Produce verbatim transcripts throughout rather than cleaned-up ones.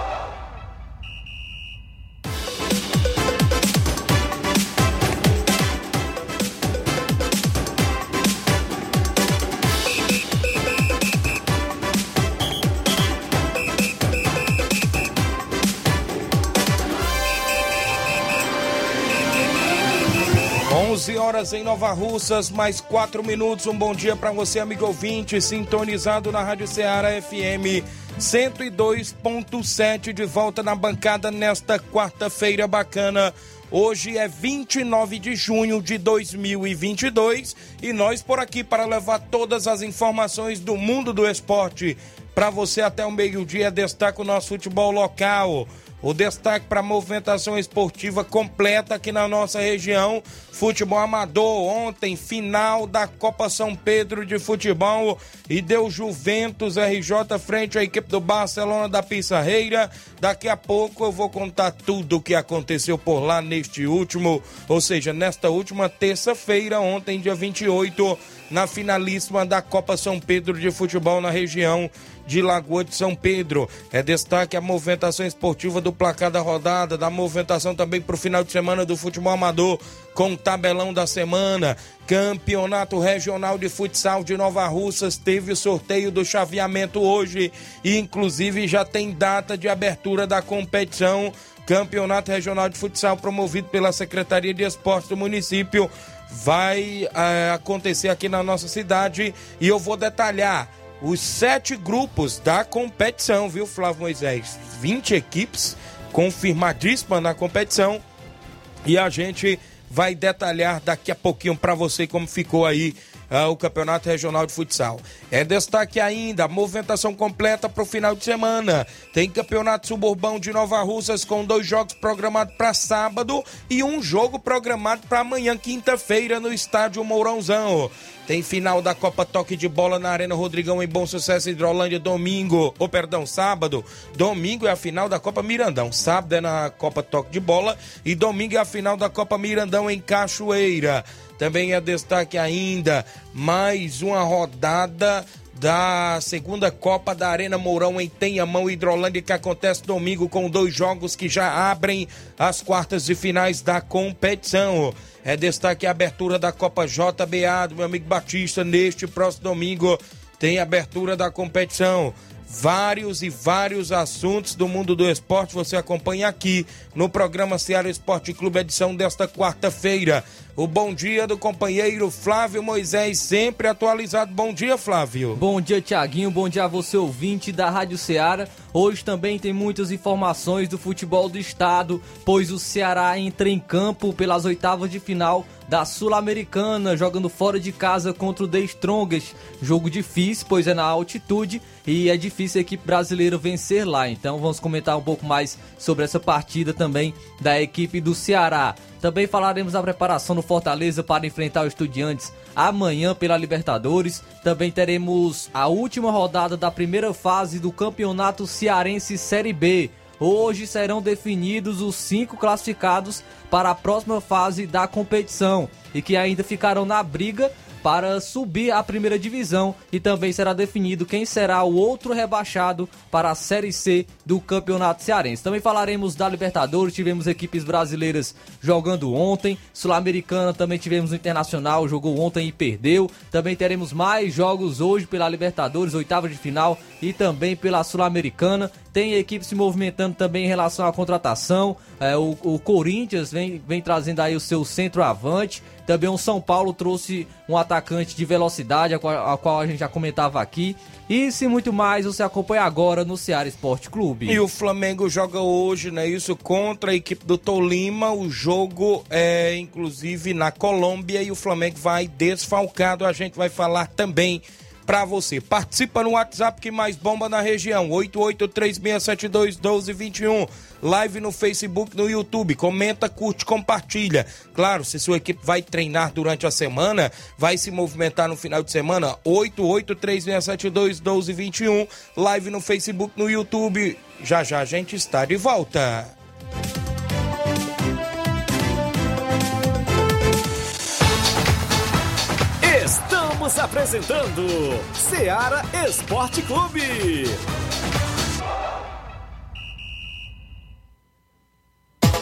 onze horas em Nova Russas, mais quatro minutos. Um bom dia para você, amigo ouvinte, sintonizado na Rádio Ceará F M cento e dois ponto sete, de volta na bancada nesta quarta-feira bacana. Hoje é vinte e nove de junho de dois mil e vinte e dois e nós por aqui para levar todas as informações do mundo do esporte para você até o meio-dia. Destaca o nosso futebol local. O destaque para a movimentação esportiva completa aqui na nossa região. Futebol amador, ontem, final da Copa São Pedro de futebol, e deu Juventus R J frente à equipe do Barcelona da Pissarreira. Daqui a pouco eu vou contar tudo o que aconteceu por lá neste último, ou seja, nesta última terça-feira, ontem, dia vinte e oito, na finalíssima da Copa São Pedro de futebol na região de Lagoa de São Pedro. É destaque a movimentação esportiva do placar da rodada, da movimentação também para o final de semana do futebol amador, com o tabelão da semana. Campeonato Regional de Futsal de Nova Russas teve o sorteio do chaveamento hoje e inclusive já tem data de abertura da competição. Campeonato Regional de Futsal, promovido pela Secretaria de Esportes do município, vai é, acontecer aqui na nossa cidade, e eu vou detalhar os sete grupos da competição, viu, Flávio Moisés? vinte equipes confirmadíssimas na competição, e a gente vai detalhar daqui a pouquinho para você como ficou aí uh, o Campeonato Regional de Futsal. É destaque ainda a movimentação completa para o final de semana. Tem Campeonato Suburbão de Nova Russas com dois jogos programados para sábado e um jogo programado para amanhã, quinta-feira, no Estádio Mourãozão. Tem final da Copa Toque de Bola na Arena Rodrigão em Bom Sucesso, Hidrolândia, domingo, ou perdão, sábado. Domingo é a final da Copa Mirandão, sábado é na Copa Toque de Bola e domingo é a final da Copa Mirandão em Cachoeira. Também é destaque ainda mais uma rodada da segunda Copa da Arena Mourão em Tenhamão, Hidrolândia, que acontece domingo com dois jogos que já abrem as quartas de finais da competição. É destaque a abertura da Copa J B A do meu amigo Batista. Neste próximo domingo tem abertura da competição. Vários e vários assuntos do mundo do esporte você acompanha aqui no programa Ceará Esporte Clube, edição desta quarta-feira. O bom dia do companheiro Flávio Moisés, sempre atualizado. Bom dia, Flávio. Bom dia, Thiaguinho. Bom dia a você, ouvinte da Rádio Ceará. Hoje também tem muitas informações do futebol do estado, pois o Ceará entra em campo pelas oitavas de final da Sul-Americana, jogando fora de casa contra o The Strongest. Jogo difícil, pois é na altitude e é difícil a equipe brasileira vencer lá. Então vamos comentar um pouco mais sobre essa partida também da equipe do Ceará. Também falaremos da preparação do Fortaleza para enfrentar o Estudiantes amanhã pela Libertadores. Também teremos a última rodada da primeira fase do Campeonato Cearense Série B. Hoje serão definidos os cinco classificados para a próxima fase da competição e que ainda ficarão na briga para subir à primeira divisão, e também será definido quem será o outro rebaixado para a Série C do Campeonato Cearense. Também falaremos da Libertadores, tivemos equipes brasileiras jogando ontem, Sul-Americana também tivemos o Internacional, jogou ontem e perdeu. Também teremos mais jogos hoje pela Libertadores, oitava de final, e também pela Sul-Americana. Tem a equipe se movimentando também em relação à contratação. É, o, o Corinthians vem, vem trazendo aí o seu centroavante. Também o São Paulo trouxe um atacante de velocidade, a qual, a qual a gente já comentava aqui. E se muito mais, você acompanha agora no Ceará Esporte Clube. E o Flamengo joga hoje, né? Isso contra a equipe do Tolima. O jogo é, inclusive, na Colômbia. E o Flamengo vai desfalcado. A gente vai falar também pra você. Participa no WhatsApp que mais bomba na região, oito oito três seis sete dois um dois dois um, live no Facebook, no YouTube, comenta, curte, compartilha. Claro, se sua equipe vai treinar durante a semana, vai se movimentar no final de semana, oito oito três seis sete dois um dois dois um, live no Facebook, no YouTube. Já já a gente está de volta. Estamos apresentando Ceará Esporte Clube.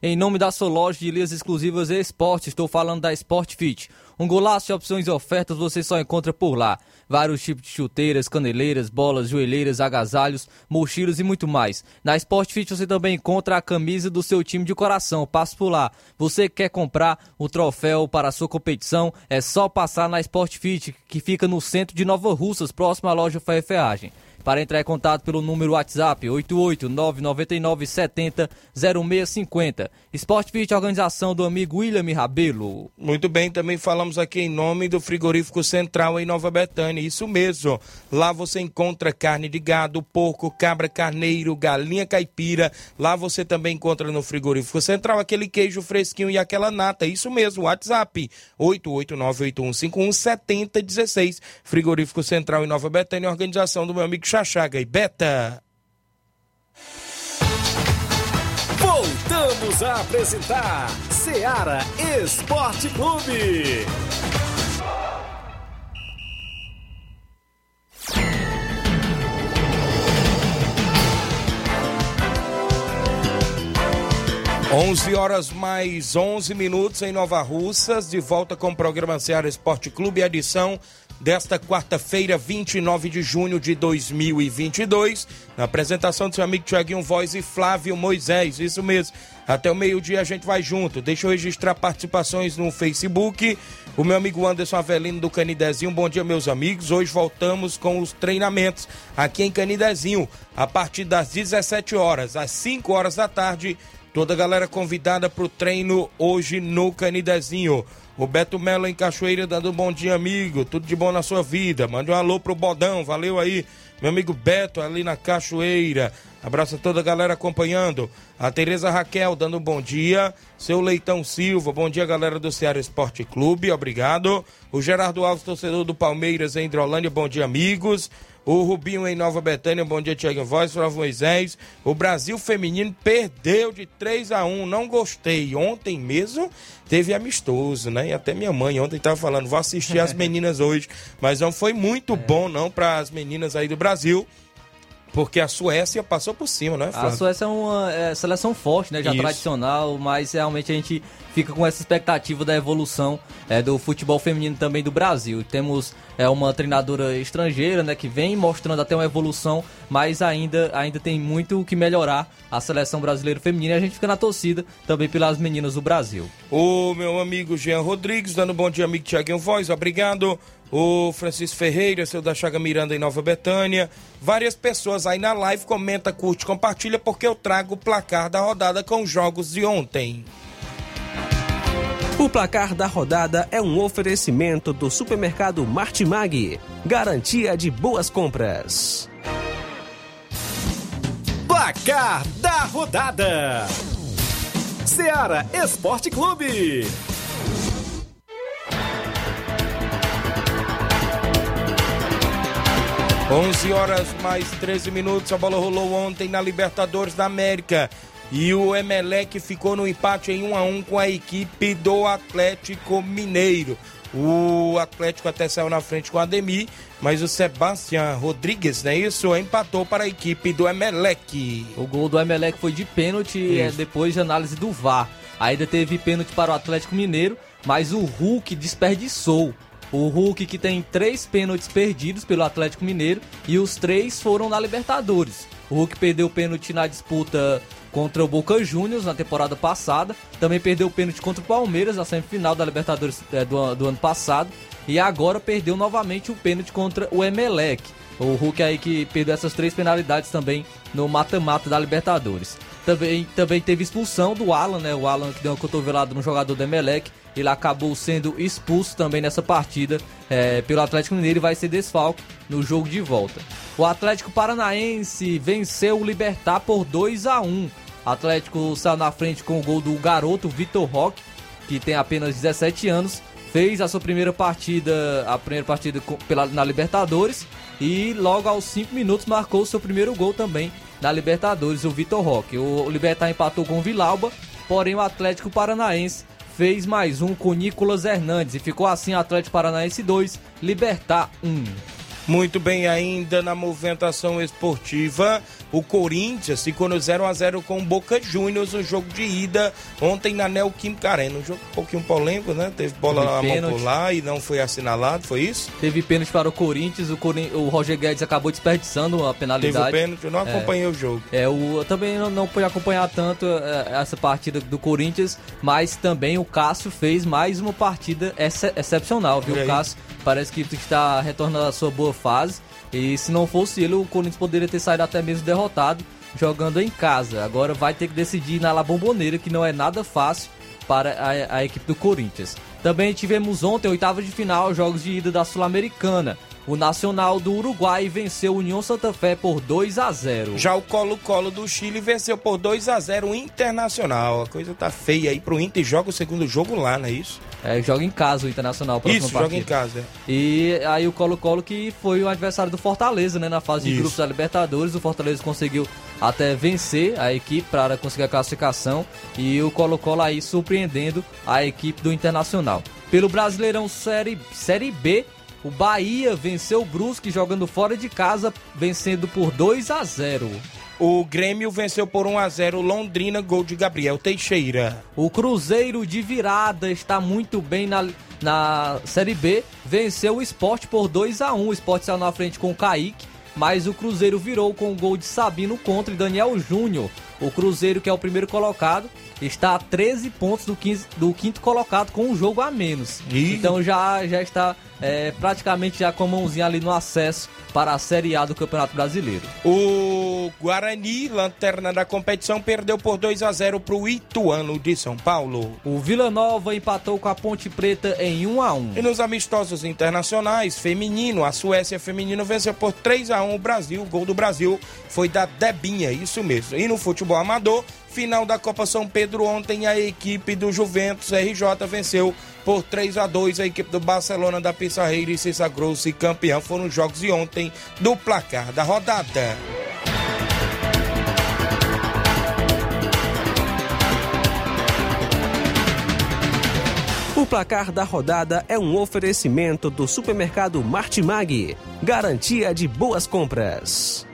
Em nome da sua loja de linhas exclusivas e esporte, estou falando da Sport Fit. Um golaço de opções e ofertas você só encontra por lá. Vários tipos de chuteiras, caneleiras, bolas, joelheiras, agasalhos, mochilas e muito mais. Na Sport Fit você também encontra a camisa do seu time de coração. Passe por lá. Você quer comprar o troféu para a sua competição? É só passar na Sport Fit, que fica no centro de Nova Russas, próximo à loja Ferro e Ferragem. Para entrar em contato pelo número WhatsApp oito oito nove nove nove sete zero zero seis cinco zero. Sport Fit, organização do amigo William Rabelo. Muito bem, também falamos aqui em nome do Frigorífico Central em Nova Betânia. Isso mesmo, lá você encontra carne de gado, porco, cabra, carneiro, galinha caipira. Lá você também encontra no Frigorífico Central aquele queijo fresquinho e aquela nata. Isso mesmo, WhatsApp oito oito nove oito um cinco um sete zero um seis. Frigorífico Central em Nova Betânia, organização do meu amigo Chachaga e Beta. Voltamos a apresentar Ceará Esporte Clube. onze horas mais onze minutos em Nova Russas, de volta com o programa Ceará Esporte Clube, edição desta quarta-feira, vinte e nove de junho de dois mil e vinte e dois, na apresentação do seu amigo Thiaguinho Voz e Flávio Moisés. Isso mesmo, até o meio-dia a gente vai junto. Deixa eu registrar participações no Facebook. O meu amigo Anderson Avelino do Canidezinho, bom dia meus amigos, hoje voltamos com os treinamentos aqui em Canidezinho, a partir das dezessete horas, às cinco horas da tarde, toda a galera convidada para o treino hoje no Canidezinho. O Beto Melo em Cachoeira dando um bom dia, amigo. Tudo de bom na sua vida. Mande um alô pro Bodão. Valeu aí, meu amigo Beto, ali na Cachoeira. Abraço a toda a galera acompanhando. A Tereza Raquel dando um bom dia. Seu Leitão Silva, bom dia, galera do Ceará Esporte Clube. Obrigado. O Gerardo Alves, torcedor do Palmeiras em Hidrolândia. Bom dia, amigos. O Rubinho em Nova Betânia, bom dia, Thiago Voz, Flávio Moisés. O Brasil Feminino perdeu de três a um, não gostei. Ontem mesmo teve amistoso, né? E até minha mãe ontem estava falando, vou assistir as meninas hoje. Mas não foi muito é. bom, não, para as meninas aí do Brasil. Porque a Suécia passou por cima, não é, Flávio? A Suécia é uma é, seleção forte, né? Já Isso. tradicional, mas realmente a gente fica com essa expectativa da evolução é, do futebol feminino também do Brasil. Temos é, uma treinadora estrangeira, né, que vem mostrando até uma evolução, mas ainda, ainda tem muito o que melhorar a seleção brasileira feminina. E a gente fica na torcida também pelas meninas do Brasil. O meu amigo Jean Rodrigues, dando um bom dia, amigo Thiaguinho Voz, obrigado. O Francisco Ferreira, seu da Chaga Miranda em Nova Betânia. Várias pessoas aí na live, comenta, curte, compartilha, porque eu trago o placar da rodada com os jogos de ontem. O placar da rodada é um oferecimento do supermercado Martimag, garantia de boas compras. Placar da rodada: Ceará Esporte Clube. onze horas mais treze minutos. A bola rolou ontem na Libertadores da América. E o Emelec ficou no empate em um a um com a equipe do Atlético Mineiro. O Atlético até saiu na frente com o Ademir, mas o Sebastião Rodrigues, não é isso? Empatou para a equipe do Emelec. O gol do Emelec foi de pênalti, é, depois de análise do V A R. Ainda teve pênalti para o Atlético Mineiro, mas o Hulk desperdiçou. O Hulk, que tem três pênaltis perdidos pelo Atlético Mineiro, e os três foram na Libertadores. O Hulk perdeu o pênalti na disputa contra o Boca Juniors na temporada passada, também perdeu o pênalti contra o Palmeiras na semifinal da Libertadores é, do, do ano passado, e agora perdeu novamente o pênalti contra o Emelec. O Hulk aí que perdeu essas três penalidades também no mata-mata da Libertadores. Também, também teve expulsão do Alan, né? O Alan que deu uma cotovelada no jogador do Emelec. Ele acabou sendo expulso também nessa partida é, pelo Atlético Mineiro e vai ser desfalque no jogo de volta. O Atlético Paranaense venceu o Libertad por dois a um. O Atlético saiu na frente com o gol do garoto Vitor Roque, que tem apenas dezessete anos. Fez a sua primeira partida, a primeira partida pela, na Libertadores, e logo aos cinco minutos marcou o seu primeiro gol também na Libertadores, o Vitor Roque. O, o Libertad empatou com o Vilauba, porém o Atlético Paranaense fez mais um com Nicolas Hernandes, e ficou assim: Atlético Paranaense dois, Libertad um. Muito bem, ainda na movimentação esportiva, o Corinthians ficou no zero a zero com o Boca Juniors no jogo de ida ontem na Neoquímica Arena. Um jogo um pouquinho polêmico, né? Teve bola na mão por lá e não foi assinalado, foi isso? Teve pênalti para o Corinthians, o, Corin... o Roger Guedes acabou desperdiçando a penalidade. Teve o pênalti, eu não acompanhei é... o jogo. É, o... Eu também não, não pude acompanhar tanto é, essa partida do Corinthians, mas também o Cássio fez mais uma partida ex... excepcional, viu? O Cássio parece que está retornando à sua boa fase, e se não fosse ele, o Corinthians poderia ter saído até mesmo derrotado jogando em casa. Agora vai ter que decidir na La Bombonera, que não é nada fácil para a, a equipe do Corinthians. Também tivemos ontem, oitava de final, jogos de ida da Sul-Americana. O Nacional do Uruguai venceu o União Santa Fé por dois a zero. Já o Colo-Colo do Chile venceu por dois a zero o Internacional. A coisa tá feia aí pro Inter, e joga o segundo jogo lá, não é isso? É, joga em casa o Internacional. Isso, partida. Joga em casa. E aí o Colo-Colo, que foi o adversário do Fortaleza, né, na fase de isso. Grupos da Libertadores. O Fortaleza conseguiu até vencer a equipe para conseguir a classificação. E o Colo-Colo aí surpreendendo a equipe do Internacional. Pelo Brasileirão Série, Série B, o Bahia venceu o Brusque jogando fora de casa, vencendo por dois a zero. O Grêmio venceu por um a zero Londrina, gol de Gabriel Teixeira. O Cruzeiro de virada está muito bem na, na Série B, venceu o Sport por dois a um. O Sport saiu na frente com o Kaique, mas o Cruzeiro virou com o gol de Sabino contra e Daniel Júnior. O Cruzeiro, que é o primeiro colocado, está a treze pontos do, quinze, do quinto colocado, com um jogo a menos. Ih. Então já, já está é, praticamente já com a mãozinha ali no acesso para a Série A do Campeonato Brasileiro. O Guarani, lanterna da competição, perdeu por dois a zero para o Ituano de São Paulo. O Vila Nova empatou com a Ponte Preta em um a um. E nos amistosos internacionais, feminino, a Suécia feminino venceu por três a um o Brasil. O gol do Brasil foi da Debinha, isso mesmo. E no futebol amador, final da Copa São Pedro ontem, a equipe do Juventus R J venceu por três a dois a equipe do Barcelona da Pissarreira e se sagrou-se campeão. Foram os jogos de ontem do placar da rodada. O placar da rodada é um oferecimento do supermercado Martimag, garantia de boas compras.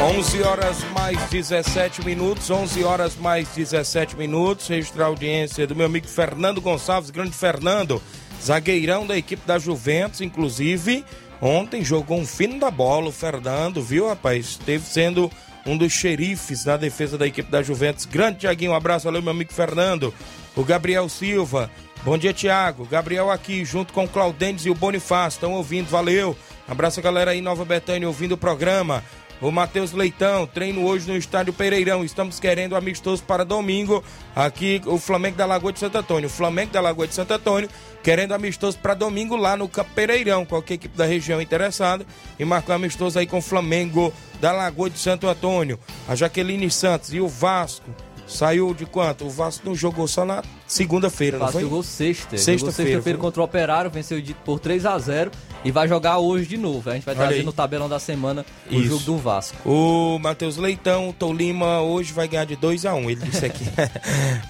onze horas mais dezessete minutos, onze horas mais dezessete minutos, registrar a audiência do meu amigo Fernando Gonçalves, grande Fernando, zagueirão da equipe da Juventus, inclusive, ontem jogou um fino da bola, o Fernando, viu, rapaz, esteve sendo um dos xerifes na defesa da equipe da Juventus. Grande Thiaguinho, um abraço, valeu meu amigo Fernando. O Gabriel Silva, bom dia Thiago, Gabriel aqui, junto com o Claudênis e o Bonifácio, estão ouvindo, valeu, abraço a galera aí, Nova Betânia, ouvindo o programa. O Matheus Leitão, treino hoje no Estádio Pereirão. Estamos querendo amistoso para domingo. Aqui o Flamengo da Lagoa de Santo Antônio. O Flamengo da Lagoa de Santo Antônio querendo amistoso para domingo lá no Campo Pereirão. Qualquer equipe da região interessada e marcar amistoso aí com o Flamengo da Lagoa de Santo Antônio. A Jaqueline Santos e o Vasco. Saiu de quanto? O Vasco não jogou só na segunda-feira, não foi? O Vasco jogou sexta. Sexta-feira sexta contra o Operário, venceu por três a zero e vai jogar hoje de novo. A gente vai Olha trazer aí. no tabelão da semana o Isso. jogo do Vasco. O Matheus Leitão, o Tolima hoje vai ganhar de dois a um, ele disse aqui.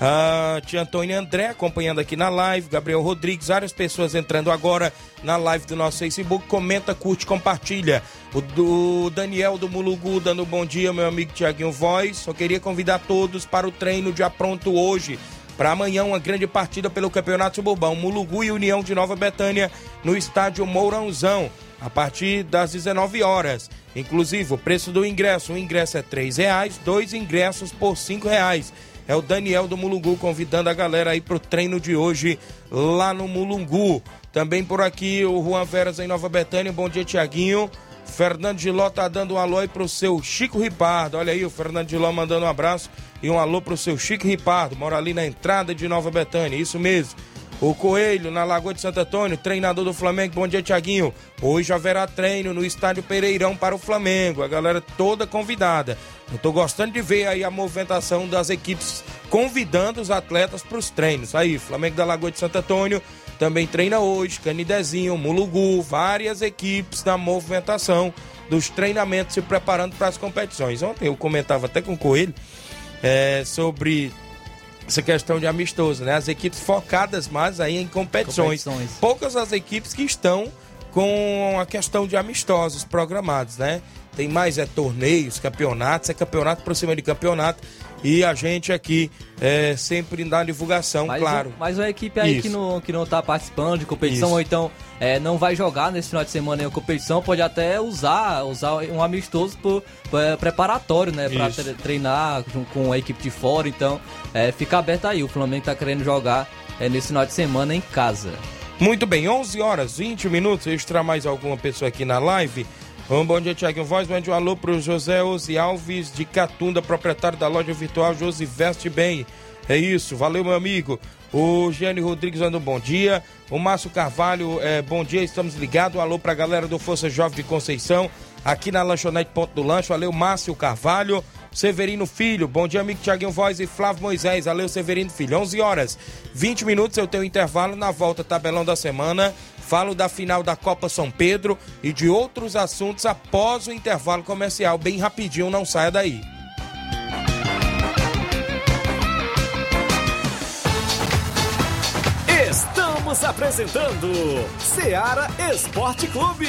ah, Tia Antônio André acompanhando aqui na live, Gabriel Rodrigues, várias pessoas entrando agora na live do nosso Facebook. Comenta, curte, compartilha. O do Daniel do Mulugu dando bom dia, meu amigo Thiaguinho Voz. Só queria convidar todos para o treino de apronto hoje. Para amanhã, uma grande partida pelo Campeonato Suburbão. Mulugu e União de Nova Betânia no estádio Mourãozão, a partir das dezenove horas. Inclusive, o preço do ingresso. O ingresso é três reais, dois ingressos por cinco reais. É o Daniel do Mulungu convidando a galera aí pro treino de hoje lá no Mulungu. Também por aqui, o Juan Veras em Nova Betânia. Bom dia, Thiaguinho. Fernando Giló tá dando um alô aí pro seu Chico Ripardo. Olha aí, o Fernando Giló mandando um abraço e um alô pro seu Chico Ripardo. Mora ali na entrada de Nova Betânia, isso mesmo. O Coelho, na Lagoa de Santo Antônio, treinador do Flamengo. Bom dia, Thiaguinho. Hoje haverá treino no Estádio Pereirão para o Flamengo. A galera toda convidada. Eu tô gostando de ver aí a movimentação das equipes convidando os atletas para os treinos. Aí, Flamengo da Lagoa de Santo Antônio também treina hoje. Canidezinho, Mulugu, várias equipes na movimentação dos treinamentos se preparando para as competições. Ontem eu comentava até com o Coelho é, sobre... essa questão de amistoso, né? As equipes focadas mais aí em competições. competições. Poucas as equipes que estão com a questão de amistosos programados, né? Tem mais é torneios, campeonatos, é campeonato por cima de campeonato. E a gente aqui é, sempre dá divulgação, mas, claro. Mas uma equipe aí Isso. que não, que não tá participando de competição, Isso. ou então é, não vai jogar nesse final de semana em uma competição, pode até usar, usar um amistoso pro, pra, preparatório, né? Pra Isso. treinar com a equipe de fora, então é, fica aberto aí. O Flamengo tá querendo jogar é, nesse final de semana em casa. Muito bem, onze horas, vinte minutos, registrar mais alguma pessoa aqui na live. Um bom dia, Thiaguinho Voz. Mande um alô para o José Ozi Alves de Catunda, proprietário da loja virtual Josi Veste Bem. É isso, valeu, meu amigo. O Gianni Rodrigues dando um bom dia. O Márcio Carvalho, é, bom dia, estamos ligados. Um alô para a galera do Força Jovem de Conceição, aqui na Lanchonete Ponto do Lancho. Valeu, Márcio Carvalho. Severino Filho, bom dia, amigo Thiaguinho Voz e Flávio Moisés. Valeu, Severino Filho. onze horas, vinte minutos, eu tenho intervalo. Na volta, tabelão da semana. Falo da final da Copa São Pedro e de outros assuntos após o intervalo comercial. Bem rapidinho, não saia daí. Estamos apresentando Ceará Esporte Clube.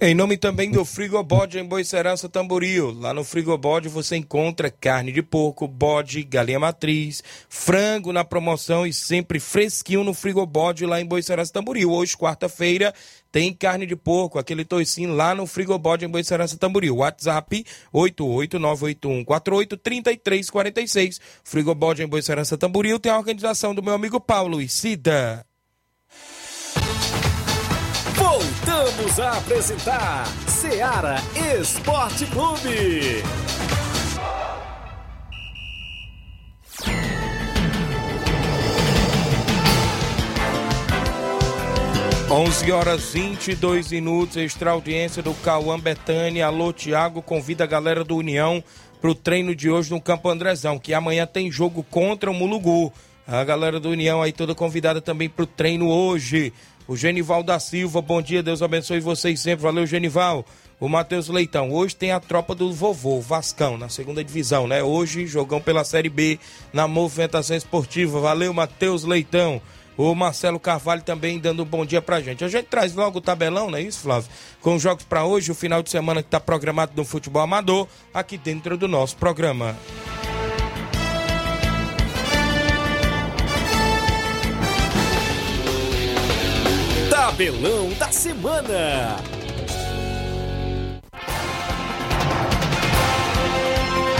Em nome também do Frigobode em Boicerança Tamboril. Lá no Frigobode você encontra carne de porco, bode, galinha matriz, frango na promoção e sempre fresquinho no Frigobode lá em Boicerança Tamboril. Hoje, quarta-feira, tem carne de porco, aquele toicinho lá no Frigobode em Boicerança Tamboril. WhatsApp oito oito nove oito um quatro oito três três quatro seis. Frigobode em Boicerança Tamboril tem a organização do meu amigo Paulo Isida. Voltamos a apresentar Ceará Esporte Clube. onze horas, vinte e dois minutos, extra audiência do Cauã Betânia. Alô, Thiago, convida a galera do União pro treino de hoje no Campo Andrezão, que amanhã tem jogo contra o Mulugu. A galera do União aí toda convidada também pro treino hoje. O Genival da Silva, bom dia, Deus abençoe vocês sempre, valeu Genival. O Matheus Leitão, hoje tem a tropa do vovô, Vascão, na segunda divisão, né? Hoje, jogão pela Série B, na movimentação esportiva. Valeu, Matheus Leitão. O Marcelo Carvalho também dando um bom dia pra gente. A gente traz logo o tabelão, não é isso, Flávio? Com os jogos pra hoje, o final de semana que tá programado no futebol amador, aqui dentro do nosso programa. Tabelão da semana.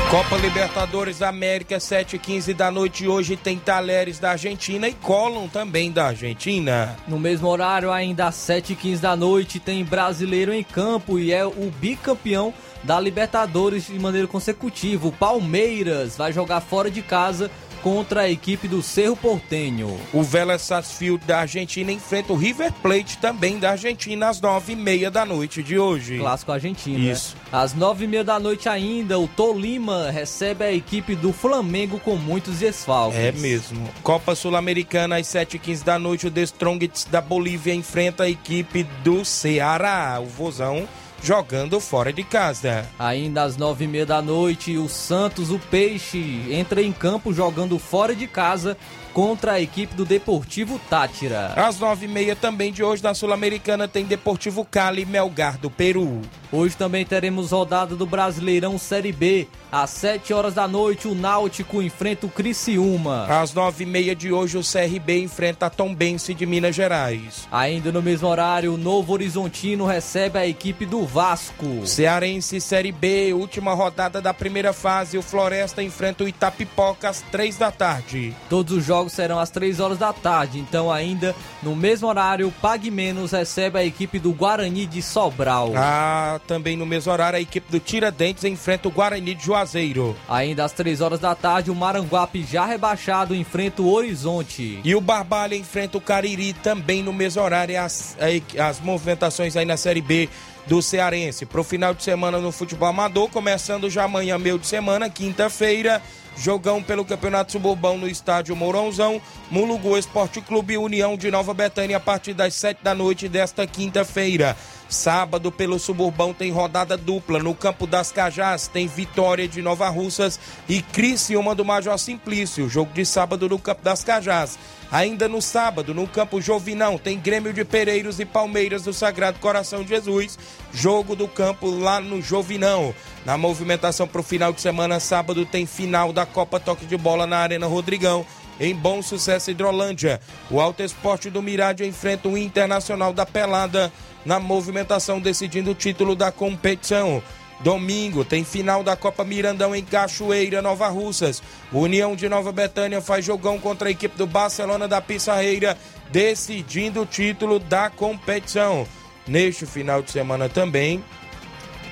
Copa Libertadores da América, sete e quinze da noite. Hoje tem Talheres da Argentina e Colón também da Argentina. No mesmo horário, ainda às sete e quinze da noite, tem Brasileiro em campo e é o bicampeão da Libertadores de maneira consecutiva. O Palmeiras vai jogar fora de casa contra a equipe do Cerro Porteño. O Vélez Sarsfield da Argentina enfrenta o River Plate também da Argentina às nove e meia da noite de hoje. Clássico argentino, isso. Né? Às nove e meia da noite ainda, o Tolima recebe a equipe do Flamengo com muitos desfalques. É mesmo. Copa Sul-Americana às sete e quinze da noite, o The Strongest da Bolívia enfrenta a equipe do Ceará. O Vozão jogando fora de casa. Ainda às nove e meia da noite, o Santos, o Peixe, entra em campo jogando fora de casa contra a equipe do Deportivo Tátira. Às nove e meia também de hoje, na Sul-Americana, tem Deportivo Cali e Melgar do Peru. Hoje também teremos rodada do Brasileirão Série B. Às sete horas da noite, o Náutico enfrenta o Criciúma. Às nove e meia de hoje, o C R B enfrenta a Tombense de Minas Gerais. Ainda no mesmo horário, o Novo Horizontino recebe a equipe do Vasco. Cearense Série B, última rodada da primeira fase, o Floresta enfrenta o Itapipoca às três da tarde. Todos os jogos serão às três horas da tarde, então ainda no mesmo horário, o Pague Menos recebe a equipe do Guarani de Sobral. Ah, também no mesmo horário, a equipe do Tiradentes enfrenta o Guarani de Juazeiro. Ainda às três horas da tarde, o Maranguape, já rebaixado, enfrenta o Horizonte. E o Barbalha enfrenta o Cariri, também no mesmo horário, as, as movimentações aí na Série B do Cearense. Pro final de semana no futebol amador, começando já amanhã, meio de semana, quinta-feira, jogão pelo Campeonato Suburbão no estádio Mourãozão, Mulugu Esporte Clube e União de Nova Betânia a partir das sete da noite desta quinta-feira. Sábado pelo Suburbão tem rodada dupla. No Campo das Cajás tem Vitória de Nova Russas e Criciúma do Major Simplício, jogo de sábado no Campo das Cajás. Ainda no sábado, no Campo Jovinão, tem Grêmio de Pereiros e Palmeiras do Sagrado Coração de Jesus, jogo do campo lá no Jovinão. Na movimentação para o final de semana, sábado tem final da Copa Toque de Bola na Arena Rodrigão, em Bom Sucesso, Hidrolândia. O Alto Esporte do Mirade enfrenta o Internacional da Pelada na movimentação decidindo o título da competição. Domingo tem final da Copa Mirandão em Cachoeira, Nova Russas. União de Nova Betânia faz jogão contra a equipe do Barcelona da Pissarreira, decidindo o título da competição. Neste final de semana também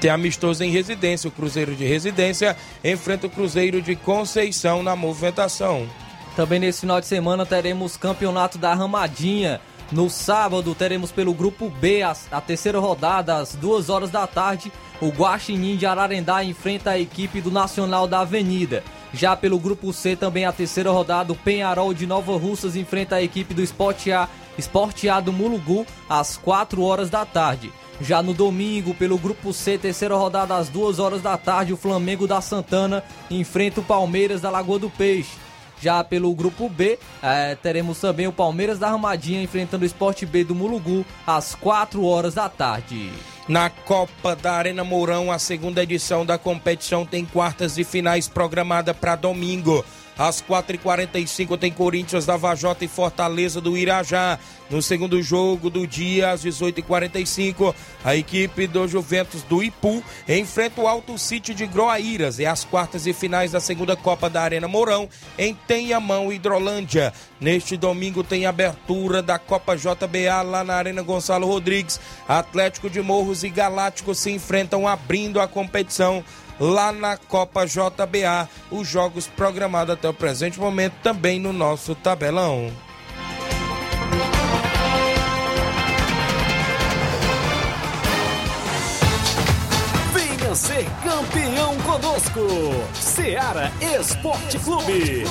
tem amistoso em residência. O Cruzeiro de Residência enfrenta o Cruzeiro de Conceição na movimentação. Também nesse final de semana teremos campeonato da Ramadinha. No sábado teremos pelo grupo B a, a terceira rodada, às duas horas da tarde, o Guaxinim de Ararendá enfrenta a equipe do Nacional da Avenida. Já pelo grupo C também a terceira rodada, o Penharol de Nova Russas enfrenta a equipe do Sport A, Sport A do Mulugu às quatro horas da tarde. Já no domingo, pelo grupo C, terceira rodada, às duas horas da tarde, o Flamengo da Santana enfrenta o Palmeiras da Lagoa do Peixe. Já pelo grupo B, eh, teremos também o Palmeiras da Armadinha enfrentando o Sport B do Mulugu às quatro horas da tarde. Na Copa da Arena Mourão, a segunda edição da competição tem quartas de finais programada para domingo. Às quatro e quarenta e cinco tem Corinthians da Vajota e Fortaleza do Irajá. No segundo jogo do dia, às dezoito e quarenta e cinco, a equipe do Juventus do Ipu enfrenta o Alto City de Groaíras. E as quartas e finais da segunda Copa da Arena Mourão em Tenhamão, Hidrolândia. Neste domingo tem abertura da Copa J B A lá na Arena Gonçalo Rodrigues. Atlético de Morros e Galáctico se enfrentam abrindo a competição lá na Copa J B A, os jogos programados até o presente momento também no nosso tabelão. Venha ser campeão conosco, Ceará Esporte Clube.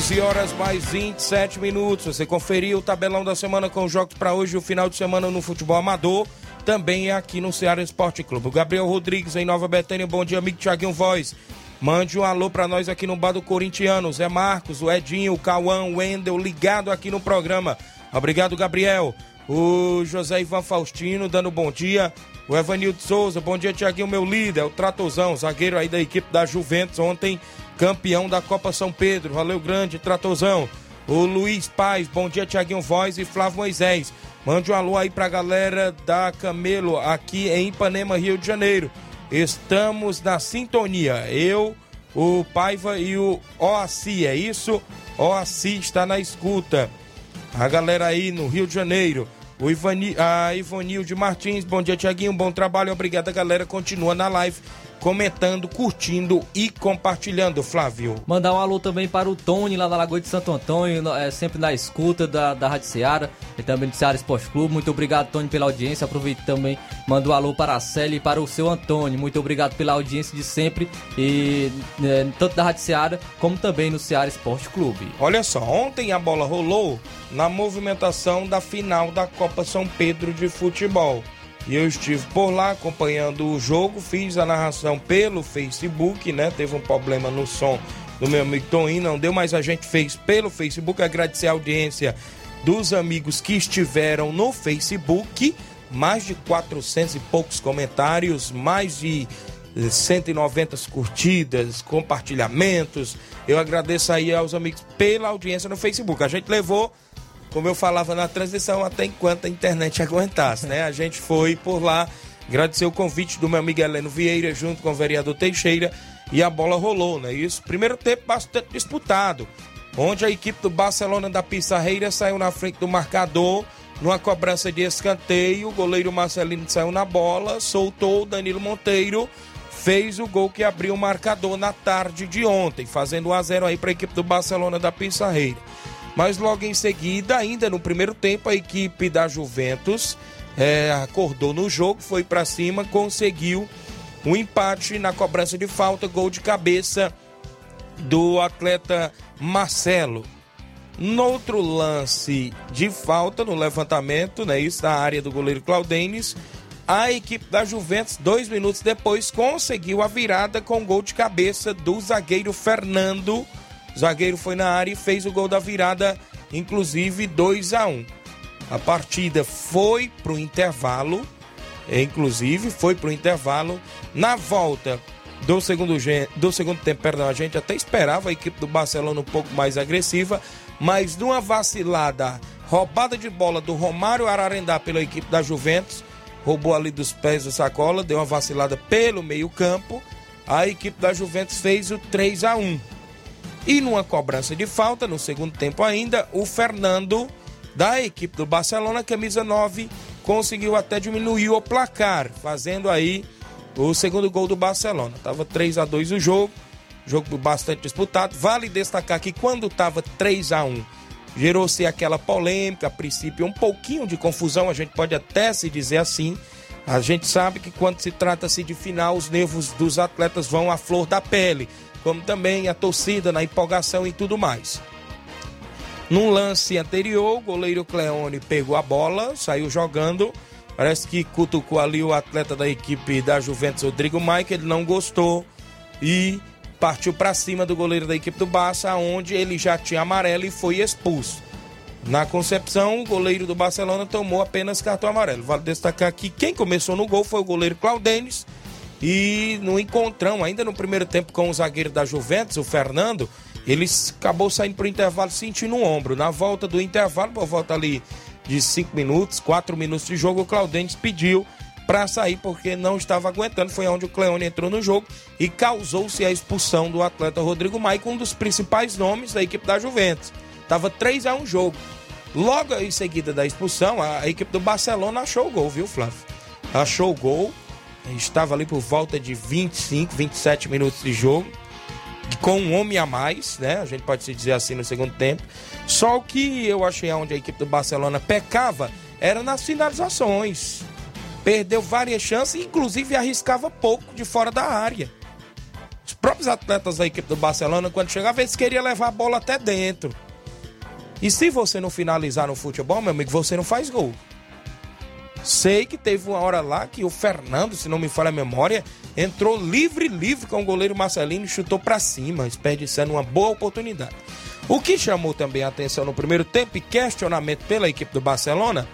onze horas mais vinte e sete minutos. Você conferiu o tabelão da semana com os jogos para hoje e o final de semana no futebol amador. Também é aqui no Ceará Esporte Clube. O Gabriel Rodrigues, em Nova Betânia. Bom dia, amigo Thiaguinho Voz. Mande um alô pra nós aqui no Bar do Corintiano. Zé Marcos, o Edinho, o Cauã, o Wendel, ligado aqui no programa. Obrigado, Gabriel. O José Ivan Faustino, dando bom dia. O Evanildo Souza, bom dia, Thiaguinho, meu líder. O Tratozão, zagueiro aí da equipe da Juventus, ontem campeão da Copa São Pedro. Valeu, grande Tratozão. O Luiz Paz, bom dia, Thiaguinho Voz e Flávio Moisés. Mande um alô aí pra galera da Camelo, aqui em Ipanema, Rio de Janeiro. Estamos na sintonia, eu, o Paiva e o Oaci, é isso? Oaci está na escuta. A galera aí no Rio de Janeiro, o Ivani, a Ivonilde Martins, bom dia, Thiaguinho, bom trabalho, obrigado, a galera continua na live, comentando, curtindo e compartilhando, Flávio. Mandar um alô também para o Tony, lá na Lagoa de Santo Antônio, é, sempre na escuta da, da Rádio Ceará e também do Ceará Esporte Clube. Muito obrigado, Tony, pela audiência. Aproveito também, mando um alô para a Célia e para o seu Antônio. Muito obrigado pela audiência de sempre, e é, tanto da Rádio Ceará como também no Ceará Esporte Clube. Olha só, ontem a bola rolou na movimentação da final da Copa São Pedro de futebol. E eu estive por lá acompanhando o jogo, fiz a narração pelo Facebook, né? Teve um problema no som do meu amigo Toninho, não deu, mas a gente fez pelo Facebook. Agradecer a audiência dos amigos que estiveram no Facebook. Mais de quatrocentos e poucos comentários, mais de cento e noventa curtidas, compartilhamentos. Eu agradeço aí aos amigos pela audiência no Facebook. A gente levou, como eu falava na transição, até enquanto a internet aguentasse, né? A gente foi por lá, agradecer o convite do meu amigo Heleno Vieira, junto com o vereador Teixeira, e a bola rolou, né? Isso, primeiro tempo bastante disputado, onde a equipe do Barcelona da Pissarreira saiu na frente do marcador, numa cobrança de escanteio, o goleiro Marcelino saiu na bola, soltou, o Danilo Monteiro fez o gol que abriu o marcador na tarde de ontem, fazendo um a zero aí para a equipe do Barcelona da Pissarreira. Mas logo em seguida, ainda no primeiro tempo, a equipe da Juventus é, acordou no jogo, foi para cima, conseguiu um empate na cobrança de falta, gol de cabeça do atleta Marcelo. No outro lance de falta, no levantamento, né, isso na área do goleiro Claudênis, a equipe da Juventus, dois minutos depois, conseguiu a virada com gol de cabeça do zagueiro Fernando. O zagueiro foi na área e fez o gol da virada, inclusive dois a um. A partida foi pro intervalo, inclusive foi pro intervalo. Na volta do segundo, do segundo tempo, perdão, a gente até esperava a equipe do Barcelona um pouco mais agressiva, mas numa vacilada, roubada de bola do Romário Ararendá pela equipe da Juventus, roubou ali dos pés do Sacola, deu uma vacilada pelo meio-campo, a equipe da Juventus fez o três a um. E numa cobrança de falta, no segundo tempo ainda, o Fernando, da equipe do Barcelona, camisa nove, conseguiu até diminuir o placar, fazendo aí o segundo gol do Barcelona. Estava três a dois o jogo, jogo bastante disputado. Vale destacar que quando estava três a um, gerou-se aquela polêmica, a princípio um pouquinho de confusão, a gente pode até se dizer assim. A gente sabe que quando se trata-se de final, os nervos dos atletas vão à flor da pele, como também a torcida na empolgação e tudo mais. Num lance anterior, o goleiro Cleone pegou a bola, saiu jogando, parece que cutucou ali o atleta da equipe da Juventus, Rodrigo Maica, ele não gostou e partiu para cima do goleiro da equipe do Barça, onde ele já tinha amarelo e foi expulso. Na concepção, o goleiro do Barcelona tomou apenas cartão amarelo. Vale destacar que quem começou no gol foi o goleiro Claudênis. E no encontrão, ainda no primeiro tempo com o zagueiro da Juventus, o Fernando, ele acabou saindo para o intervalo sentindo o ombro. Na volta do intervalo, por volta ali de cinco minutos, quatro minutos de jogo, o Claudênis pediu para sair porque não estava aguentando. Foi onde o Cleone entrou no jogo e causou-se a expulsão do atleta Rodrigo Maica, um dos principais nomes da equipe da Juventus. Estava três a um jogo. Logo em seguida da expulsão, a equipe do Barcelona achou o gol, viu, Flávio? Achou o gol. Estava ali por volta de vinte e cinco, vinte e sete minutos de jogo, com um homem a mais, né? A gente pode se dizer assim no segundo tempo. Só o que eu achei onde a equipe do Barcelona pecava era nas finalizações. Perdeu várias chances, inclusive arriscava pouco de fora da área. Os próprios próprios atletas da equipe do Barcelona, quando chegava, eles queriam levar a bola até dentro. E se você não finalizar no futebol, meu amigo, você não faz gol. Sei que teve uma hora lá que o Fernando, se não me falha a memória, entrou livre, livre com o goleiro Marcelino e chutou pra cima, desperdiçando uma boa oportunidade. O que chamou também a atenção no primeiro tempo e questionamento pela equipe do Barcelona,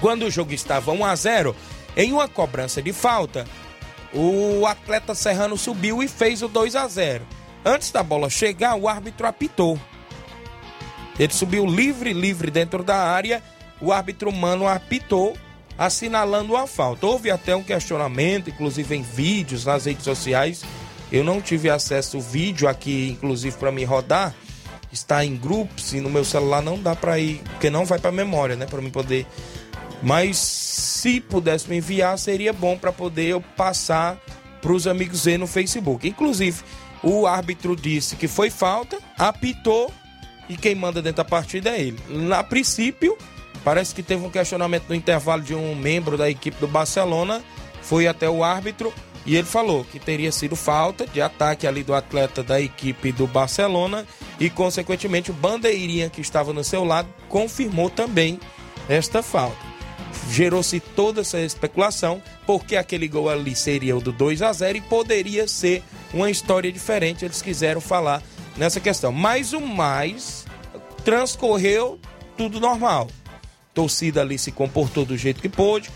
quando o jogo estava um a zero, em uma cobrança de falta, o atleta serrano subiu e fez o dois a zero. Antes da bola chegar, o árbitro apitou. Ele subiu livre, livre dentro da área, o árbitro humano apitou, assinalando a falta. Houve até um questionamento, inclusive em vídeos nas redes sociais. Eu não tive acesso ao vídeo aqui, inclusive, para me rodar. Está em grupos e no meu celular não dá para ir, porque não vai para memória, né, para mim poder... Mas se pudesse me enviar, seria bom para poder eu passar para os amigos ver no Facebook. Inclusive, o árbitro disse que foi falta, apitou, e quem manda dentro da partida é ele. A princípio, parece que teve um questionamento no intervalo de um membro da equipe do Barcelona, foi até o árbitro e ele falou que teria sido falta de ataque ali do atleta da equipe do Barcelona e, consequentemente, o bandeirinha que estava no seu lado confirmou também esta falta. Gerou-se toda essa especulação, porque aquele gol ali seria o do dois a zero e poderia ser uma história diferente, eles quiseram falar nessa questão. Mas o mais, transcorreu tudo normal. A torcida ali se comportou do jeito que pôde,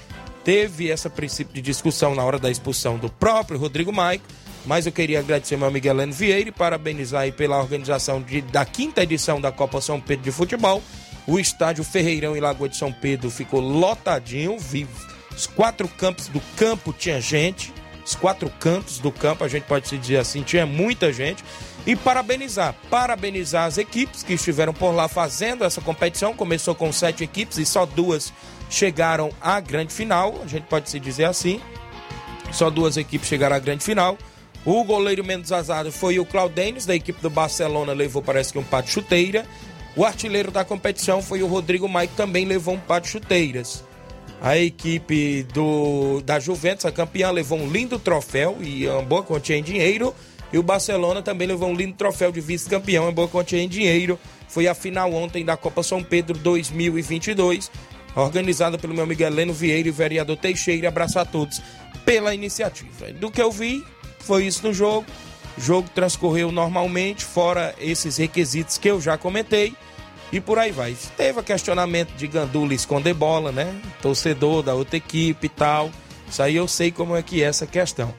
teve esse princípio de discussão na hora da expulsão do próprio Rodrigo Maico, mas eu queria agradecer meu amigo Heleno Vieira e parabenizar aí pela organização de, da quinta edição da Copa São Pedro de Futebol. O estádio Ferreirão em Lagoa de São Pedro ficou lotadinho, vivo. Os quatro cantos do campo tinha gente, os quatro cantos do campo, a gente pode se dizer assim, tinha muita gente. E parabenizar, parabenizar as equipes que estiveram por lá fazendo essa competição. Começou com sete equipes e só duas chegaram à grande final, a gente pode se dizer assim. Só duas equipes chegaram à grande final. O goleiro menos azarado foi o Claudênis, da equipe do Barcelona, levou parece que um par de chuteira. O artilheiro da competição foi o Rodrigo Maico, também levou um par de chuteiras. A equipe do, da Juventus, a campeã, levou um lindo troféu e uma boa quantia em dinheiro. E o Barcelona também levou um lindo troféu de vice-campeão, uma boa quantia em dinheiro. Foi a final ontem da Copa São Pedro dois mil e vinte e dois, organizada pelo meu amigo Heleno Vieira e vereador Teixeira. Abraço a todos pela iniciativa. Do que eu vi, foi isso no jogo. O jogo transcorreu normalmente, fora esses requisitos que eu já comentei, e por aí vai. Teve questionamento de gandula esconder bola, né? Torcedor da outra equipe e tal. Isso aí eu sei como é que é essa questão.